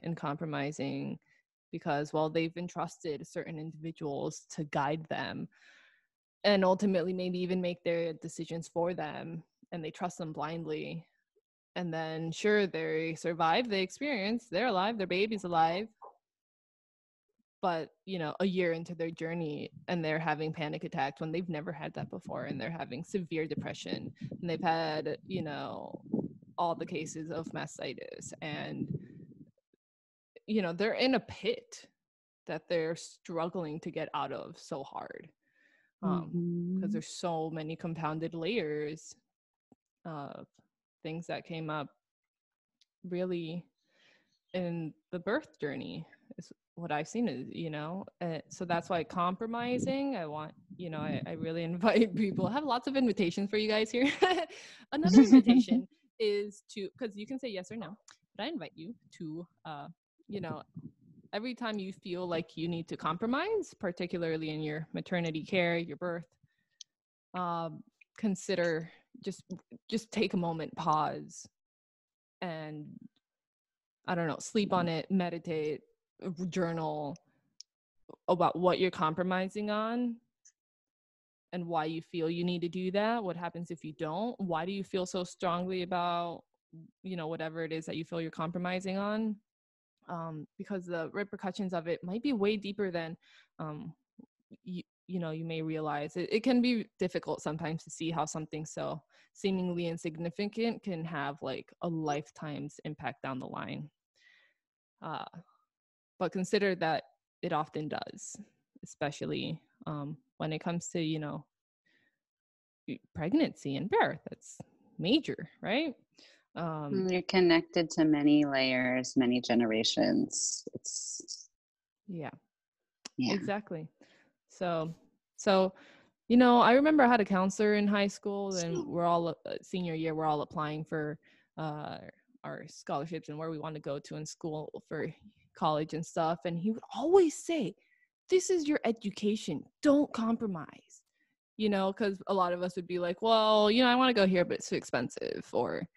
because, well, they've entrusted certain individuals to guide them and ultimately maybe even make their decisions for them, and they trust them blindly. And then sure, they survive the experience, they're alive, their baby's alive, but you know, a year into their journey, and they're having panic attacks when they've never had that before, and they're having severe depression, and they've had, you know, all the cases of mastitis, and you know, they're in a pit that they're struggling to get out of so hard. Because there's so many compounded layers of things that came up really in the birth journey is what I've seen is, you know, so that's why compromising, I want, you know, I really invite people, I have lots of invitations for you guys here. Another invitation is to, because you can say yes or no, but I invite you to, you know, every time you feel like you need to compromise, particularly in your maternity care, your birth, consider, just take a moment, pause, and I don't know, sleep on it, meditate, journal about what you're compromising on and why you feel you need to do that. What happens if you don't? Why do you feel so strongly about, you know, whatever it is that you feel you're compromising on? Because the repercussions of it might be way deeper than, you know, you may realize. It can be difficult sometimes to see how something so seemingly insignificant can have like a lifetime's impact down the line. But consider that it often does, especially when it comes to, you know, pregnancy and birth. That's major, right? You're connected to many layers, many generations. It's yeah, exactly. So, you know, I remember I had a counselor in high school, and we're all senior year. We're all applying for our scholarships and where we want to go to in school for college and stuff. And he would always say, "This is your education. Don't compromise." You know, because a lot of us would be like, "Well, you know, I want to go here, but it's too expensive," or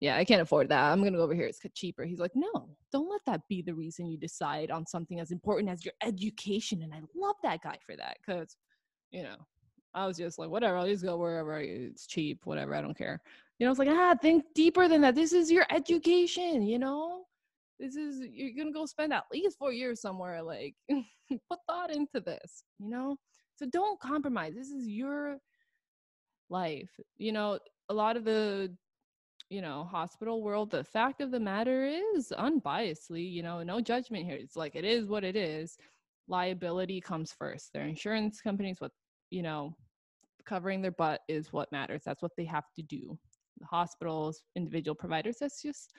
yeah, I can't afford that. I'm going to go over here. It's cheaper. He's like, no, don't let that be the reason you decide on something as important as your education. And I love that guy for that because, you know, I was just like, whatever, I'll just go wherever it's cheap, whatever. I don't care. You know, it's like, think deeper than that. This is your education, you know? You're going to go spend at least 4 years somewhere. Like, put thought into this, you know? So don't compromise. This is your life. You know, a lot of the, you know, hospital world, the fact of the matter is, unbiasedly, you know, no judgment here. It's like, it is what it is. Liability comes first. Their insurance companies, what, you know, covering their butt is what matters. That's what they have to do. The hospitals, individual providers, that's just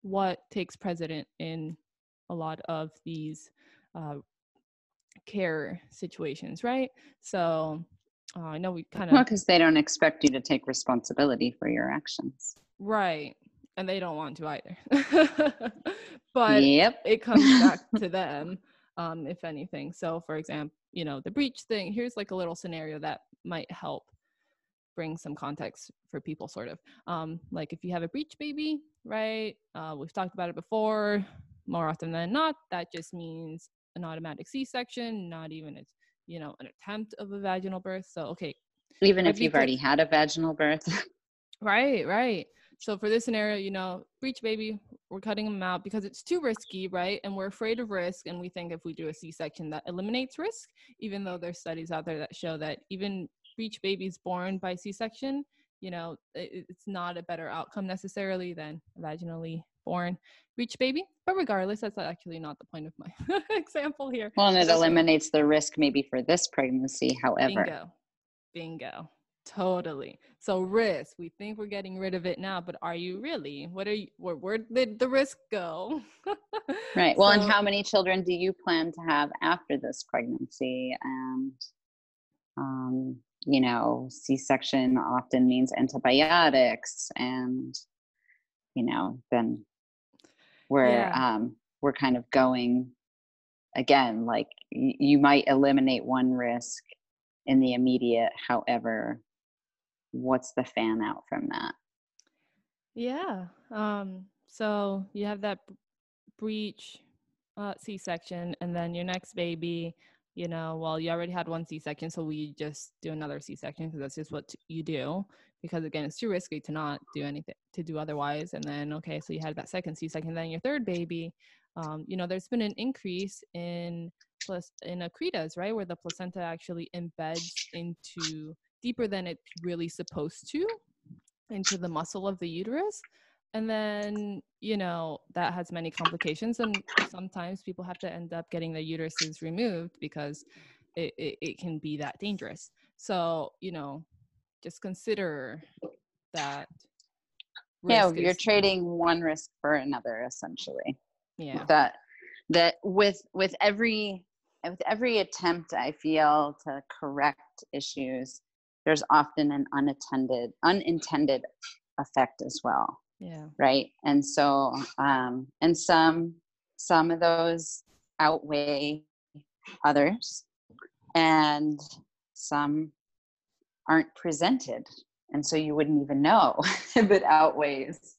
what takes precedent in a lot of these care situations, right? So I know we kind of... Well, because they don't expect you to take responsibility for your actions. Right. And they don't want to either. But yep. It comes back to them, if anything. So for example, you know, the breach thing, here's like a little scenario that might help bring some context for people sort of. Like if you have a breech baby, right? We've talked about it before. More often than not, that just means an automatic C-section, not even a, you know, an attempt of a vaginal birth. So, okay. Even if you've already had a vaginal birth. Right. So for this scenario, you know, breech baby, we're cutting them out because it's too risky, right? And we're afraid of risk. And we think if we do a C-section that eliminates risk, even though there's studies out there that show that even breech babies born by C-section, you know, it's not a better outcome necessarily than vaginally born breech baby. But regardless, that's actually not the point of my example here. Well, and it eliminates the risk maybe for this pregnancy, however. Bingo. Totally. So risk, we think we're getting rid of it now, but are you really? Where did the risk go? Right. Well, so, and how many children do you plan to have after this pregnancy? And, you know, C-section often means antibiotics, and, you know, then we're kind of going again, like you might eliminate one risk in the immediate, however, what's the fan out from that? Yeah. So you have that breech, C-section, and then your next baby, you know, well, you already had one C-section, so we just do another C-section because that's just what you do. Because again, it's too risky to not do anything, to do otherwise. And then, okay, so you had that second C-section, then your third baby. You know, there's been an increase in accretas, right, where the placenta actually embeds into deeper than it's really supposed to, into the muscle of the uterus. And then, you know, that has many complications, and sometimes people have to end up getting their uteruses removed because it can be that dangerous. So, you know, just consider that. Yeah, you're trading one risk for another, essentially. Yeah. That with every attempt, I feel, to correct issues, there's often an unintended effect as well. Yeah. Right. And so, and some of those outweigh others, and some aren't presented. And so you wouldn't even know if it outweighs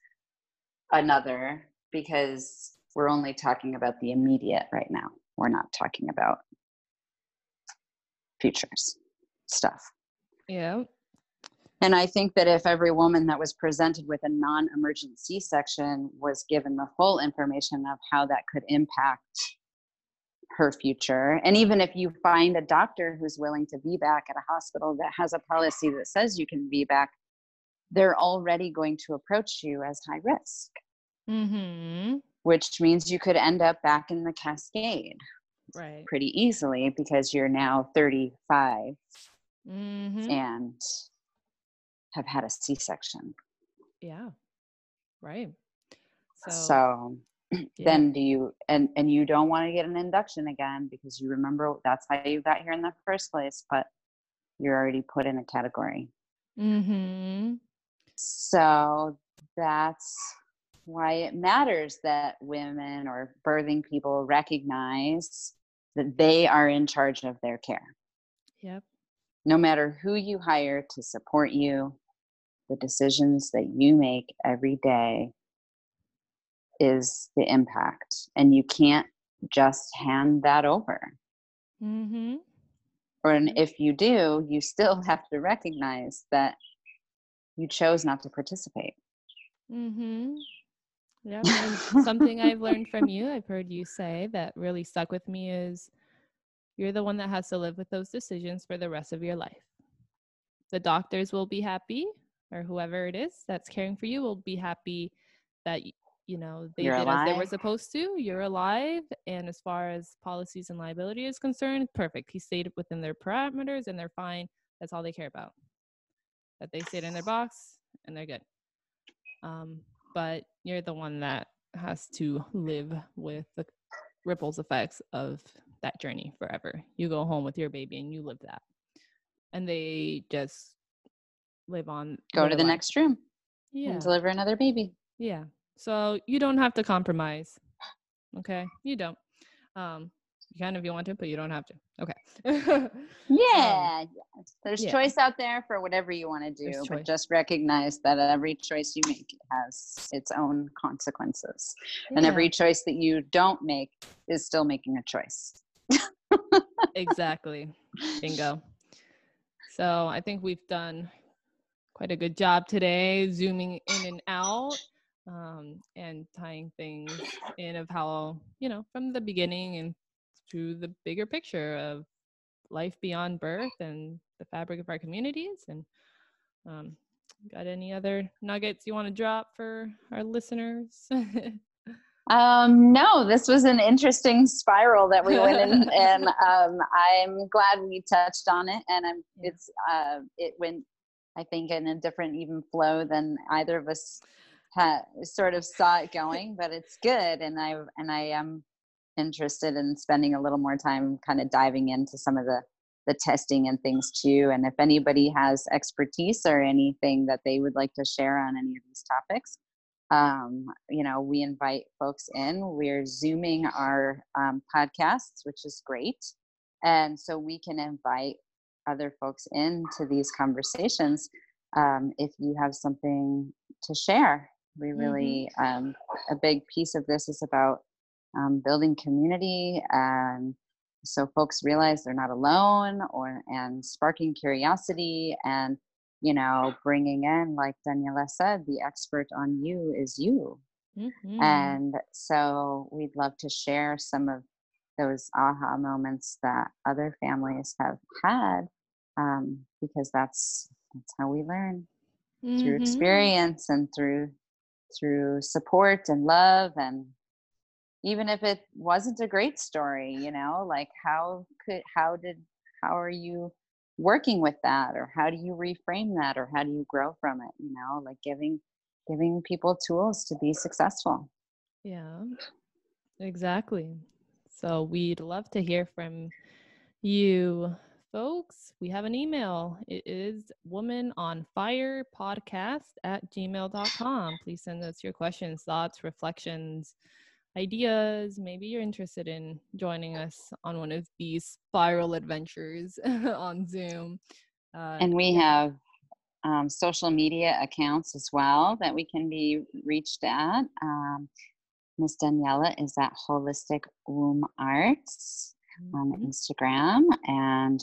another, because we're only talking about the immediate right now. We're not talking about futures stuff. Yeah. And I think that if every woman that was presented with a non-emergent C-section was given the full information of how that could impact her future, and even if you find a doctor who's willing to VBAC at a hospital that has a policy that says you can VBAC, they're already going to approach you as high risk, mm-hmm. which means you could end up back in the cascade right. pretty easily, because you're now 35 mm-hmm. and have had a C-section. Yeah, right. So yeah. Then do you, and you don't want to get an induction again, because you remember that's how you got here in the first place, but you're already put in a category. Mm-hmm. So that's why it matters that women or birthing people recognize that they are in charge of their care. Yep. No matter who you hire to support you, the decisions that you make every day is the impact, and you can't just hand that over. Mm-hmm. Or, and if you do, you still have to recognize that you chose not to participate. Mm-hmm. Yeah, something I've learned from you, I've heard you say that really stuck with me is, you're the one that has to live with those decisions for the rest of your life. The doctors will be happy, or whoever it is that's caring for you will be happy that, you know, they did as they were supposed to. You're alive. And as far as policies and liability is concerned, perfect. He stayed within their parameters and they're fine. That's all they care about. That they stayed in their box and they're good. But you're the one that has to live with the ripples effects of that journey forever. You go home with your baby and you live that, and they just live on, go to the next room, yeah, and deliver another baby. Yeah. So you don't have to compromise. Okay. You don't, you can if you want to, but you don't have to. Okay. Yeah. There's choice out there for whatever you want to do, but just recognize that every choice you make has its own consequences. Yeah. And every choice that you don't make is still making a choice. Exactly. Bingo. So I think we've done quite a good job today, zooming in and out, and tying things in of how, you know, from the beginning and to the bigger picture of life beyond birth and the fabric of our communities. And got any other nuggets you want to drop for our listeners? No, this was an interesting spiral that we went in, and I'm glad we touched on it. And it went, I think, in a different even flow than either of us sort of saw it going, but it's good. And I am interested in spending a little more time kind of diving into some of the testing and things too. And if anybody has expertise or anything that they would like to share on any of these topics, you know, we invite folks in. We're Zooming our podcasts, which is great. And so we can invite other folks into these conversations. If you have something to share, we really, a big piece of this is about building community, and so folks realize they're not alone, and sparking curiosity, and, you know, bringing in, like Daniela said, the expert on you is you. Mm-hmm. And so we'd love to share some of those aha moments that other families have had, because that's how we learn, mm-hmm. through experience and through through support and love. And even if it wasn't a great story, you know, like how are you working with that, or how do you reframe that, or how do you grow from it? You know, like giving people tools to be successful. Yeah, exactly. So we'd love to hear from you folks. We have an email. It is womenonfirepodcast@gmail.com. Please send us your questions, thoughts, reflections, ideas. Maybe you're interested in joining us on one of these spiral adventures on Zoom. And we have social media accounts as well that we can be reached at. Miss Daniela is at Holistic Womb Arts on Instagram, and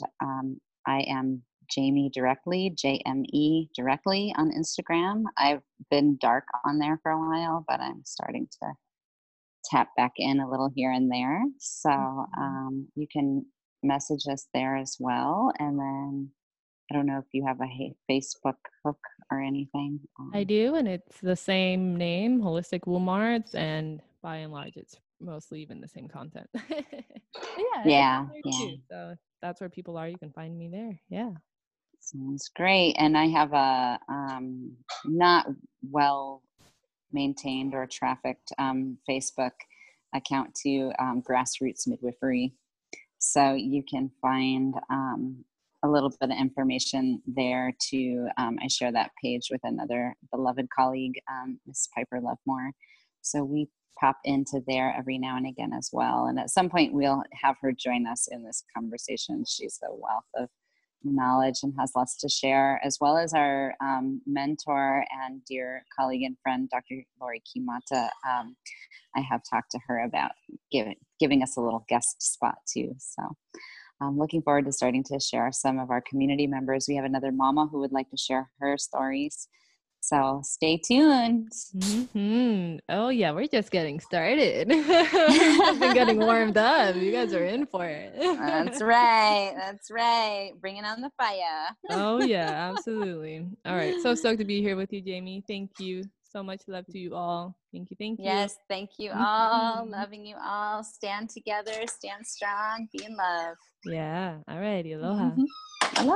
I am Jamie directly, JME directly on Instagram. I've been dark on there for a while, but I'm starting to tap back in a little here and there. So you can message us there as well. And then I don't know if you have a Facebook hook or anything. I do, and it's the same name, Holistic Womb Arts, and by and large, it's mostly even the same content. Yeah. Too, so if that's where people are, you can find me there. Yeah. Sounds great. And I have a not well maintained or trafficked Facebook account to Grassroots Midwifery. So you can find a little bit of information there too. I share that page with another beloved colleague, Miss Piper Lovemore. So we pop into there every now and again as well. And at some point we'll have her join us in this conversation. She's a wealth of knowledge and has lots to share, as well as our mentor and dear colleague and friend, Dr. Lori Kimata. I have talked to her about giving us a little guest spot too. So I'm looking forward to starting to share some of our community members. We have another mama who would like to share her stories. So stay tuned. Mm-hmm. Oh yeah, we're just getting started. We've been getting warmed up. You guys are in for it. That's right. That's right. Bringing on the fire. Oh yeah, absolutely. All right. So stoked to be here with you, Jamie. Thank you so much. Love to you all. Thank you. Thank you. Yes. Thank you all. Mm-hmm. Loving you all. Stand together. Stand strong. Be in love. Yeah. All right. Aloha. Mm-hmm. Aloha.